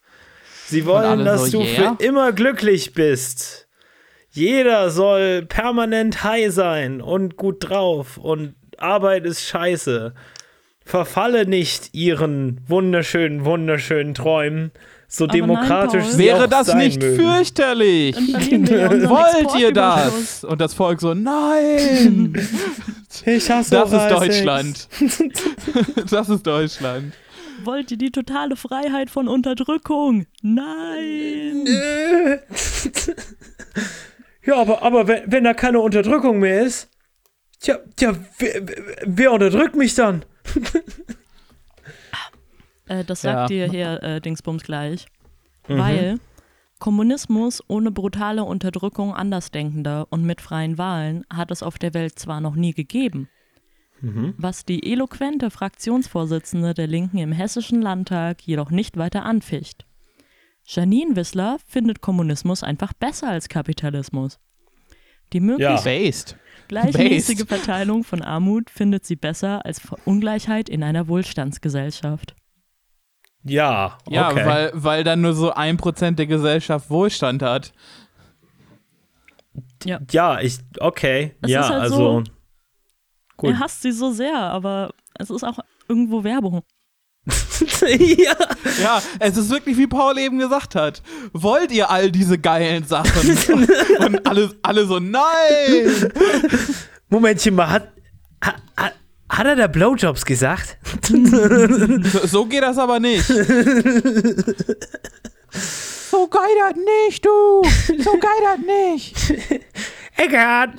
Sie wollen, dass so, du yeah. für immer glücklich bist. Jeder soll permanent high sein und gut drauf und Arbeit ist scheiße. Verfalle nicht ihren wunderschönen, wunderschönen Träumen, so aber demokratisch nein, wäre das sein nicht mögen. Fürchterlich? Wollt ihr das? Und das Volk so, nein! Ich hasse das. Das ist Deutschland. Das ist Deutschland. Wollt ihr die totale Freiheit von Unterdrückung? Nein! Ja, aber, aber wenn, wenn da keine Unterdrückung mehr ist, tja, tja, wer, wer unterdrückt mich dann? äh, das sagt ja. dir hier äh, Dingsbums gleich. Mhm. Weil Kommunismus ohne brutale Unterdrückung Andersdenkender und mit freien Wahlen hat es auf der Welt zwar noch nie gegeben. Mhm. Was die eloquente Fraktionsvorsitzende der Linken im Hessischen Landtag jedoch nicht weiter anficht. Janine Wissler findet Kommunismus einfach besser als Kapitalismus. Die mögliche ja. gleichmäßige Verteilung von Armut findet sie besser als Ungleichheit in einer Wohlstandsgesellschaft. Ja, okay. Ja, weil, weil dann nur so ein Prozent der Gesellschaft Wohlstand hat. Ja, ja ich, okay. Es ja, ist halt also. So, gut. Er hasst sie so sehr, aber es ist auch irgendwo Werbung. ja. ja, es ist wirklich, wie Paul eben gesagt hat. Wollt ihr all diese geilen Sachen? Und alle, alle so, nein! Momentchen mal, hat, hat, hat er da Blowjobs gesagt? so, so geht das aber nicht. So geil das nicht, du! So geil das nicht! Eckart!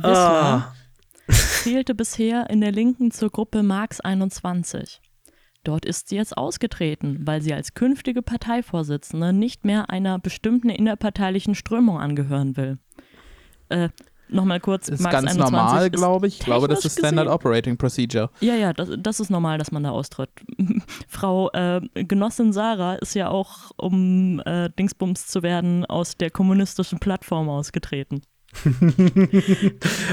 Wissler oh. zählte bisher in der Linken zur Gruppe Marx einundzwanzig. Dort ist sie jetzt ausgetreten, weil sie als künftige Parteivorsitzende nicht mehr einer bestimmten innerparteilichen Strömung angehören will. Äh, nochmal kurz, ist Marx ganz einundzwanzig normal, glaube ich. Ich glaube, das ist Standard gesehen, Operating Procedure. Ja, ja, das, das ist normal, dass man da austritt. Frau äh, Genossin Sarah ist ja auch, um äh, Dingsbums zu werden, aus der kommunistischen Plattform ausgetreten.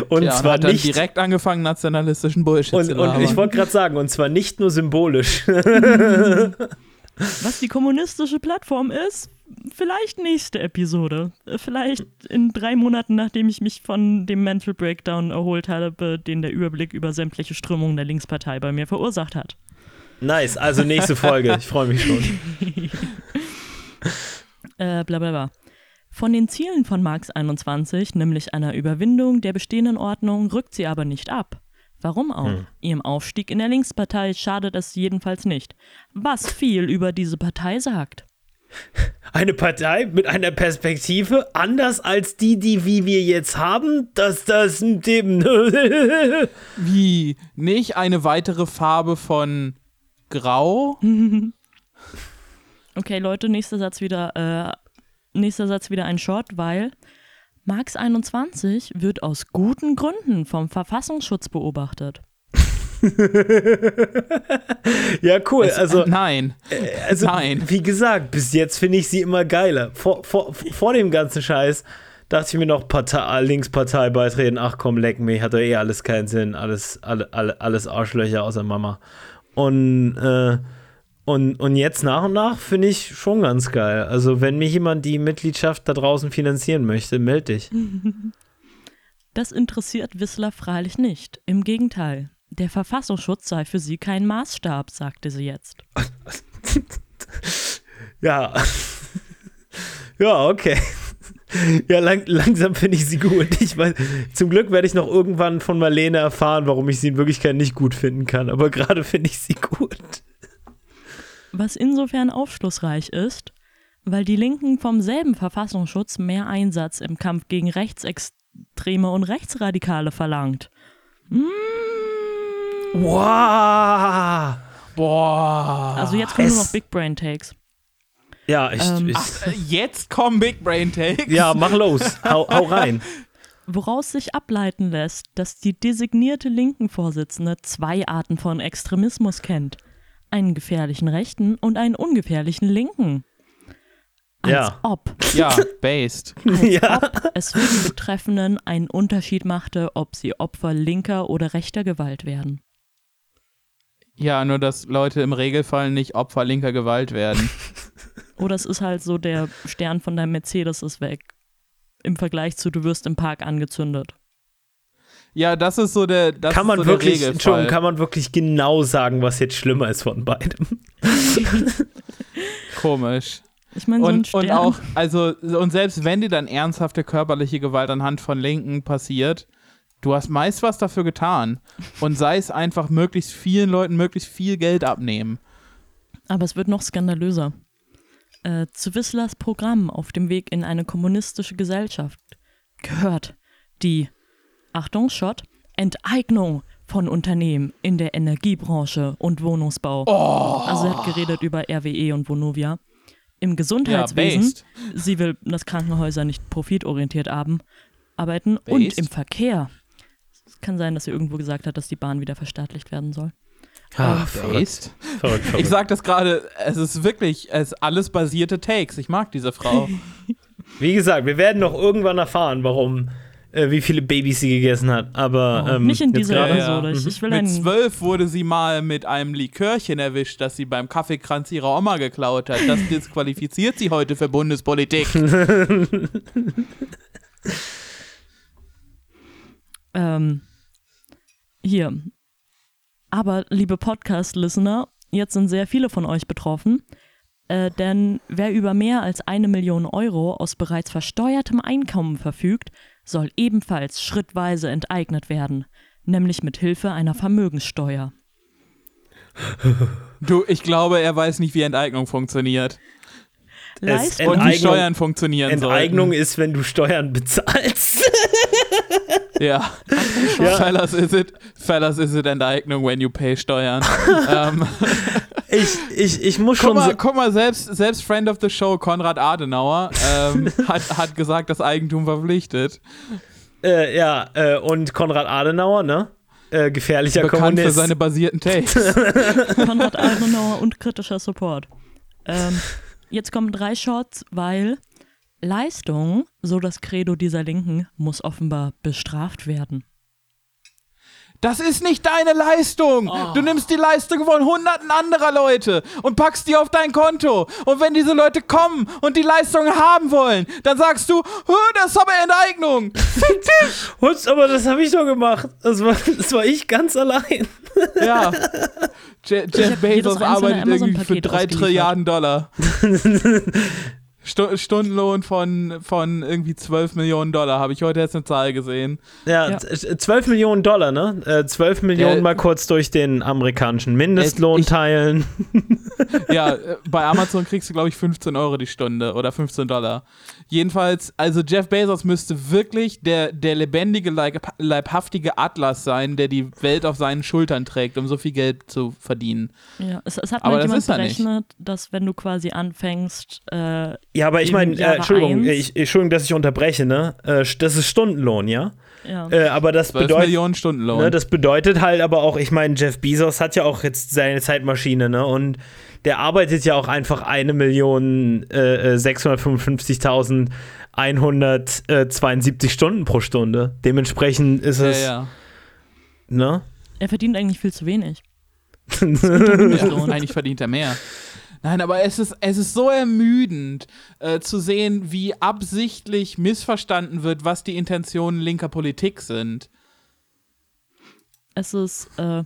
und ja, zwar hat dann nicht direkt angefangen nationalistischen Bullshit und, zu labern. Und ich wollte gerade sagen, und zwar nicht nur symbolisch. Was die kommunistische Plattform ist, vielleicht nächste Episode. Vielleicht in drei Monaten, nachdem ich mich von dem Mental Breakdown erholt habe, den der Überblick über sämtliche Strömungen der Linkspartei bei mir verursacht hat. Nice, also nächste Folge. Ich freue mich schon. äh, bla bla bla. Von den Zielen von Marx einundzwanzig, nämlich einer Überwindung der bestehenden Ordnung, rückt sie aber nicht ab. Warum auch? Hm. Ihrem Aufstieg in der Linkspartei schadet es jedenfalls nicht. Was viel über diese Partei sagt. Eine Partei mit einer Perspektive, anders als die, die wie wir jetzt haben, dass das ein Thema. Wie? Nicht eine weitere Farbe von Grau? Okay, Leute, nächster Satz wieder... Äh, Nächster Satz wieder ein Short, weil Marx einundzwanzig wird aus guten Gründen vom Verfassungsschutz beobachtet. ja, cool. Es, also, äh, nein. Äh, also, nein. Wie gesagt, bis jetzt finde ich sie immer geiler. Vor, vor, vor dem ganzen Scheiß dachte ich mir noch, Partei, Linkspartei beitreten, ach komm, leck mich, hat doch eh alles keinen Sinn, alles, alle, alle, alles Arschlöcher außer Mama. Und, äh, Und, und jetzt nach und nach finde ich schon ganz geil. Also wenn mich jemand die Mitgliedschaft da draußen finanzieren möchte, melde dich. Das interessiert Wissler freilich nicht. Im Gegenteil. Der Verfassungsschutz sei für sie kein Maßstab, sagte sie jetzt. ja. ja, okay. Ja, lang, langsam finde ich sie gut. Ich weiß, zum Glück werde ich noch irgendwann von Marlene erfahren, warum ich sie in Wirklichkeit nicht gut finden kann. Aber gerade finde ich sie gut. Was insofern aufschlussreich ist, weil die Linken vom selben Verfassungsschutz mehr Einsatz im Kampf gegen Rechtsextreme und Rechtsradikale verlangt. Mm. Wow. Boah. Also jetzt kommen es nur noch Big Brain Takes. Ja, ich, ähm, ich ach, jetzt kommen Big Brain Takes. Ja, mach los. hau, hau rein. Woraus sich ableiten lässt, dass die designierte Linken-Vorsitzende zwei Arten von Extremismus kennt. Einen gefährlichen Rechten und einen ungefährlichen Linken. Als ja. ob. Ja, based. Als ja. ob es für die Betreffenden einen Unterschied machte, ob sie Opfer linker oder rechter Gewalt werden. Ja, nur dass Leute im Regelfall nicht Opfer linker Gewalt werden. Oder es ist halt so, der Stern von deinem Mercedes ist weg. im Vergleich zu, du wirst im Park angezündet. Ja, das ist so der, das kann man ist so wirklich, der Regelfall. Kann man wirklich genau sagen, was jetzt schlimmer ist von beidem. Komisch. Ich meine, so ein Stern. Und auch, also, und selbst wenn dir dann ernsthafte körperliche Gewalt anhand von Linken passiert, du hast meist was dafür getan. Und sei es einfach möglichst vielen Leuten möglichst viel Geld abnehmen. Aber es wird noch skandalöser. Äh, zu Wisslers Programm auf dem Weg in eine kommunistische Gesellschaft gehört die, Achtung, Schott, Enteignung von Unternehmen in der Energiebranche und Wohnungsbau. Oh. Also er hat geredet über R W E und Vonovia. Im Gesundheitswesen, ja, sie will, dass Krankenhäuser nicht profitorientiert arbeiten, based. Und im Verkehr. Es kann sein, dass sie irgendwo gesagt hat, dass die Bahn wieder verstaatlicht werden soll. Ah, verrückt. Verrückt, verrückt. Ich sag das gerade, es ist wirklich, es ist alles basierte Takes. Ich mag diese Frau. Wie gesagt, wir werden noch irgendwann erfahren, warum, äh, wie viele Babys sie gegessen hat. Aber oh, ähm, nicht in dieser Episode. Ja. Ich will mit zwölf wurde sie mal mit einem Likörchen erwischt, das sie beim Kaffeekranz ihrer Oma geklaut hat. Das disqualifiziert sie heute für Bundespolitik. ähm, hier. Aber, liebe Podcast-Listener, jetzt sind sehr viele von euch betroffen, äh, denn wer über mehr als eine Million Euro aus bereits versteuertem Einkommen verfügt, soll ebenfalls schrittweise enteignet werden, nämlich mit Hilfe einer Vermögenssteuer. Du, ich glaube, er weiß nicht, wie Enteignung funktioniert. Es und wie Steuern funktionieren Enteignung sollten. Enteignung ist, wenn du Steuern bezahlst. Ja. Ja. Fellas is it, fellas is it Enteignung, when you pay Steuern. ähm. ich, ich, ich muss guck schon mal, so guck mal, selbst, selbst Friend of the Show Konrad Adenauer ähm, hat, hat gesagt, das Eigentum verpflichtet. Äh, ja, äh, und Konrad Adenauer, ne? Äh, gefährlicher Bekannt Kommunist. Bekannt für seine basierten Takes. Konrad Adenauer und kritischer Support. Ähm. Jetzt kommen drei Shorts, weil Leistung, so das Credo dieser Linken, muss offenbar bestraft werden. Das ist nicht deine Leistung. Oh. Du nimmst die Leistung von hunderten anderer Leute und packst die auf dein Konto. Und wenn diese Leute kommen und die Leistung haben wollen, dann sagst du, das ist aber Enteignung. Fick dich. Aber das habe ich doch gemacht. Das war, das war ich ganz allein. Ja. Je- Jeff Bezos arbeitet irgendwie für drei Trilliarden Dollar. Stu- Stundenlohn von, von irgendwie zwölf Millionen Dollar. Habe ich heute erst eine Zahl gesehen. Ja, ja. zwölf Millionen Dollar, ne? Äh, zwölf Millionen äh, mal kurz durch den amerikanischen Mindestlohn äh, ich, teilen. Ja, bei Amazon kriegst du, glaube ich, fünfzehn Euro die Stunde oder fünfzehn Dollar. Jedenfalls, also Jeff Bezos müsste wirklich der, der lebendige, leib, leibhaftige Atlas sein, der die Welt auf seinen Schultern trägt, um so viel Geld zu verdienen. Ja, es, es hat mal jemand berechnet, dass wenn du quasi anfängst, äh, ja, aber ich meine, äh, Entschuldigung, ich, Entschuldigung, dass ich unterbreche, ne? Äh, das ist Stundenlohn, ja? Ja. Äh, aber das bedeutet, Millionen Stundenlohn. Ne, das bedeutet halt aber auch, ich meine, Jeff Bezos hat ja auch jetzt seine Zeitmaschine, ne? Und der arbeitet ja auch einfach eine Million äh, sechshundertfünfundfünfzigtausendeinhundertzweiundsiebzig Stunden pro Stunde. Dementsprechend ist es, ja, ja. Ne? Er verdient eigentlich viel zu wenig. Ja, eigentlich verdient er mehr. Nein, aber es ist, es ist so ermüdend, äh, zu sehen, wie absichtlich missverstanden wird, was die Intentionen linker Politik sind. Es ist, äh,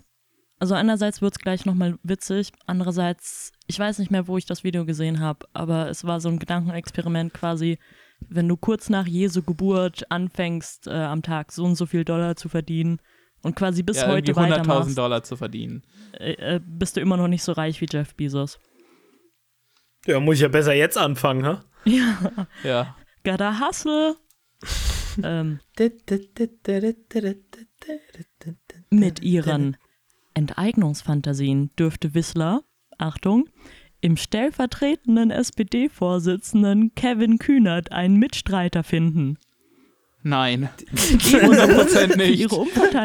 also einerseits wird es gleich nochmal witzig, andererseits, ich weiß nicht mehr, wo ich das Video gesehen habe, aber es war so ein Gedankenexperiment quasi, wenn du kurz nach Jesu Geburt anfängst, äh, am Tag so und so viel Dollar zu verdienen und quasi bis ja, heute weitermachst, hunderttausend Dollar zu verdienen, äh, äh, bist du immer noch nicht so reich wie Jeff Bezos. Ja, muss ich ja besser jetzt anfangen, ha? Ja. Ja. Gotta hustle. ähm, mit ihren Enteignungsfantasien dürfte Wissler, Achtung, im stellvertretenden S P D-Vorsitzenden Kevin Kühnert einen Mitstreiter finden. Nein, hundert Prozent nicht.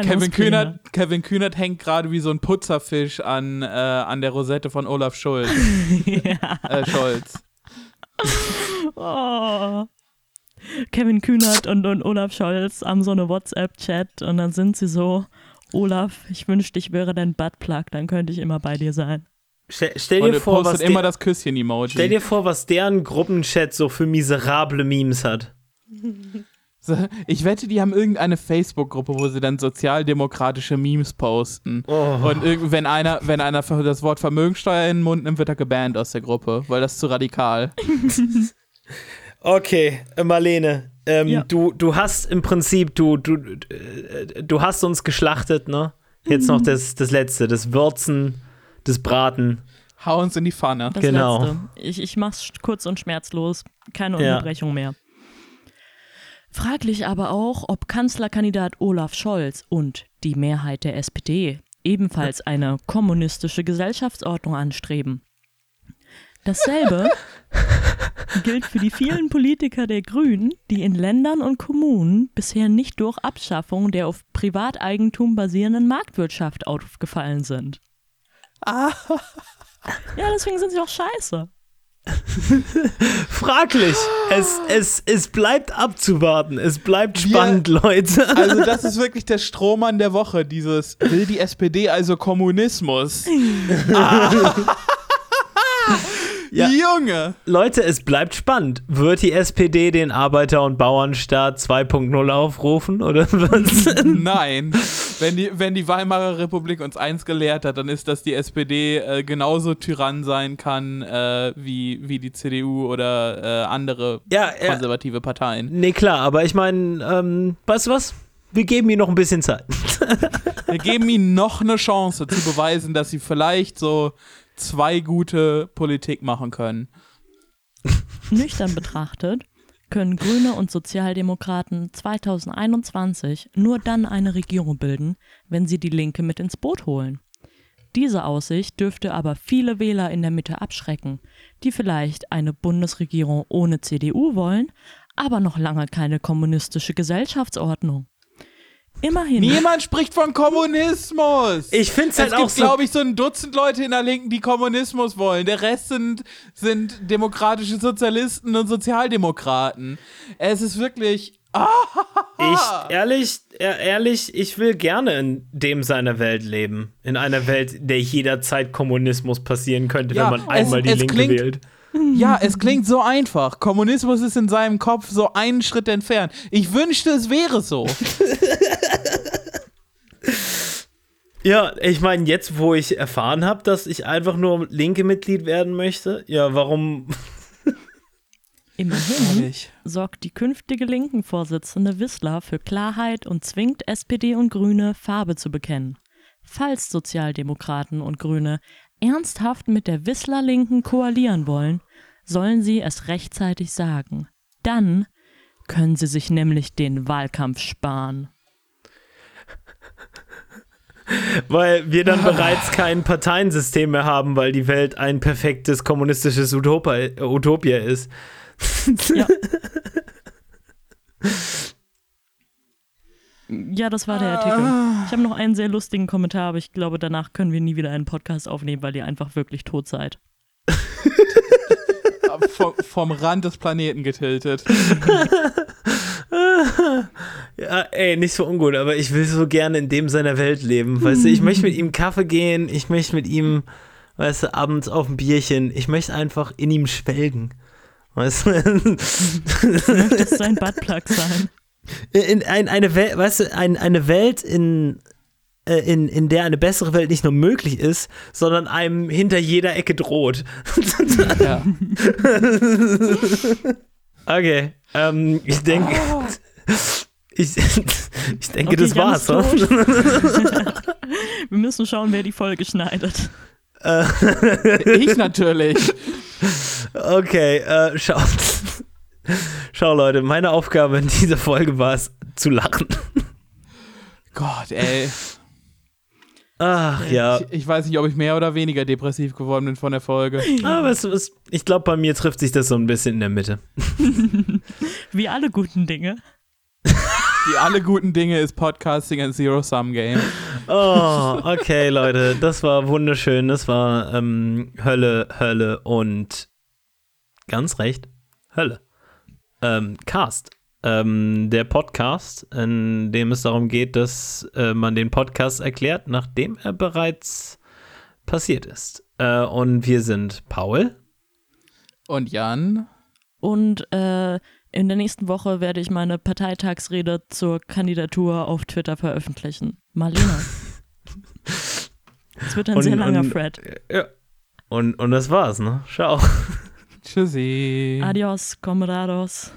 Kevin Kühnert, Kevin Kühnert hängt gerade wie so ein Putzerfisch an, äh, an der Rosette von Olaf Scholz. Ja. äh, Scholz. Oh. Kevin Kühnert und, und Olaf Scholz haben so eine WhatsApp-Chat und dann sind sie so, Olaf, ich wünschte, ich wäre dein Buttplug, dann könnte ich immer bei dir sein. Stell, stell dir vor, was der, immer das Küsschen-Emoji. Stell dir vor, was deren Gruppenchat so für miserable Memes hat. So, ich wette, die haben irgendeine Facebook-Gruppe, wo sie dann sozialdemokratische Memes posten. Oh. Und irg- wenn einer, wenn einer das Wort Vermögensteuer in den Mund nimmt, wird er gebannt aus der Gruppe, weil das ist zu radikal. Okay, Marlene, ähm, ja. du, du hast im Prinzip, du, du, du hast uns geschlachtet, ne? Jetzt noch das, das Letzte, das Würzen, das Braten. Hau uns in die Pfanne. Das genau. Letzte. Ich, ich mach's kurz und schmerzlos. Keine Unterbrechung ja. mehr. Fraglich aber auch, ob Kanzlerkandidat Olaf Scholz und die Mehrheit der S P D ebenfalls eine kommunistische Gesellschaftsordnung anstreben. Dasselbe gilt für die vielen Politiker der Grünen, die in Ländern und Kommunen bisher nicht durch Abschaffung der auf Privateigentum basierenden Marktwirtschaft aufgefallen sind. Ah. Ja, deswegen sind sie doch scheiße. Fraglich. Es, es, es bleibt abzuwarten. Es bleibt spannend, wir, Leute. Also das ist wirklich der Strohmann der Woche, dieses will die S P D also Kommunismus. Ah. Ja. Junge. Leute, es bleibt spannend. Wird die S P D den Arbeiter- und Bauernstaat zwei Punkt null aufrufen oder was? Nein. Wenn die, wenn die Weimarer Republik uns eins gelehrt hat, dann ist, dass die S P D äh, genauso Tyrann sein kann äh, wie, wie die C D U oder äh, andere ja, ja. konservative Parteien. Nee, klar, aber ich meine, ähm, weißt du was? Wir geben ihnen noch ein bisschen Zeit. Wir geben ihnen noch eine Chance zu beweisen, dass sie vielleicht so zwei gute Politik machen können. Nüchtern betrachtet können Grüne und Sozialdemokraten zwanzig einundzwanzig nur dann eine Regierung bilden, wenn sie die Linke mit ins Boot holen. Diese Aussicht dürfte aber viele Wähler in der Mitte abschrecken, die vielleicht eine Bundesregierung ohne C D U wollen, aber noch lange keine kommunistische Gesellschaftsordnung. Immerhin. Niemand spricht von Kommunismus. Ich finde es halt auch so. Es gibt, glaube ich, so ein Dutzend Leute in der Linken, die Kommunismus wollen. Der Rest sind, sind demokratische Sozialisten und Sozialdemokraten. Es ist wirklich. Ah. Ich, ehrlich, ehrlich, ich will gerne in dem seiner Welt leben. In einer Welt, in der jederzeit Kommunismus passieren könnte, ja, wenn man einmal es, die es Linke klingt, wählt. Ja, es klingt so einfach. Kommunismus ist in seinem Kopf so einen Schritt entfernt. Ich wünschte, es wäre so. Ja, ich meine, jetzt, wo ich erfahren habe, dass ich einfach nur Linke-Mitglied werden möchte, ja, warum? Immerhin sorgt die künftige Linken-Vorsitzende Wissler für Klarheit und zwingt S P D und Grüne, Farbe zu bekennen. Falls Sozialdemokraten und Grüne ernsthaft mit der Wissler-Linken koalieren wollen, sollen sie es rechtzeitig sagen. Dann können sie sich nämlich den Wahlkampf sparen. Weil wir dann bereits kein Parteiensystem mehr haben, weil die Welt ein perfektes kommunistisches Utopia, Utopia ist. Ja. Ja, das war der Artikel. Ich habe noch einen sehr lustigen Kommentar, aber ich glaube, danach können wir nie wieder einen Podcast aufnehmen, weil ihr einfach wirklich tot seid. Vom, vom Rand des Planeten getiltet. Ja, ey, nicht so ungut, aber ich will so gerne in dem seiner Welt leben, weißt du, ich möchte mit ihm Kaffee gehen, ich möchte mit ihm, weißt du, abends auf ein Bierchen, ich möchte einfach in ihm schwelgen, weißt du. Du möchtest sein Buttplug sein. In, in eine Welt, weißt du, ein, eine Welt, in, in, in der eine bessere Welt nicht nur möglich ist, sondern einem hinter jeder Ecke droht. Ja. Okay, ähm, ich denke, oh. ich, ich denke, okay, das war's. Wir müssen schauen, wer die Folge schneidet. Ich natürlich. Okay, äh, schaut. Schau, Leute, meine Aufgabe in dieser Folge war es, zu lachen. Gott, ey. Ach, ja. Ich, ich weiß nicht, ob ich mehr oder weniger depressiv geworden bin von der Folge. Ah, was, was, ich glaube, bei mir trifft sich das so ein bisschen in der Mitte. Wie alle guten Dinge. Wie alle guten Dinge ist Podcasting ein Zero-Sum-Game. Oh, okay, Leute. Das war wunderschön. Das war ähm, Hölle, Hölle und ganz recht, Hölle. Ähm, Cast. Ähm, der Podcast, in dem es darum geht, dass äh, man den Podcast erklärt, nachdem er bereits passiert ist. Äh, und wir sind Paul. Und Jan. Und äh, In der nächsten Woche werde ich meine Parteitagsrede zur Kandidatur auf Twitter veröffentlichen. Marlene. Es wird ein und, sehr langer und, Thread. Ja. Und, und das war's, ne? Ciao. Tschüssi. Adios, camarados.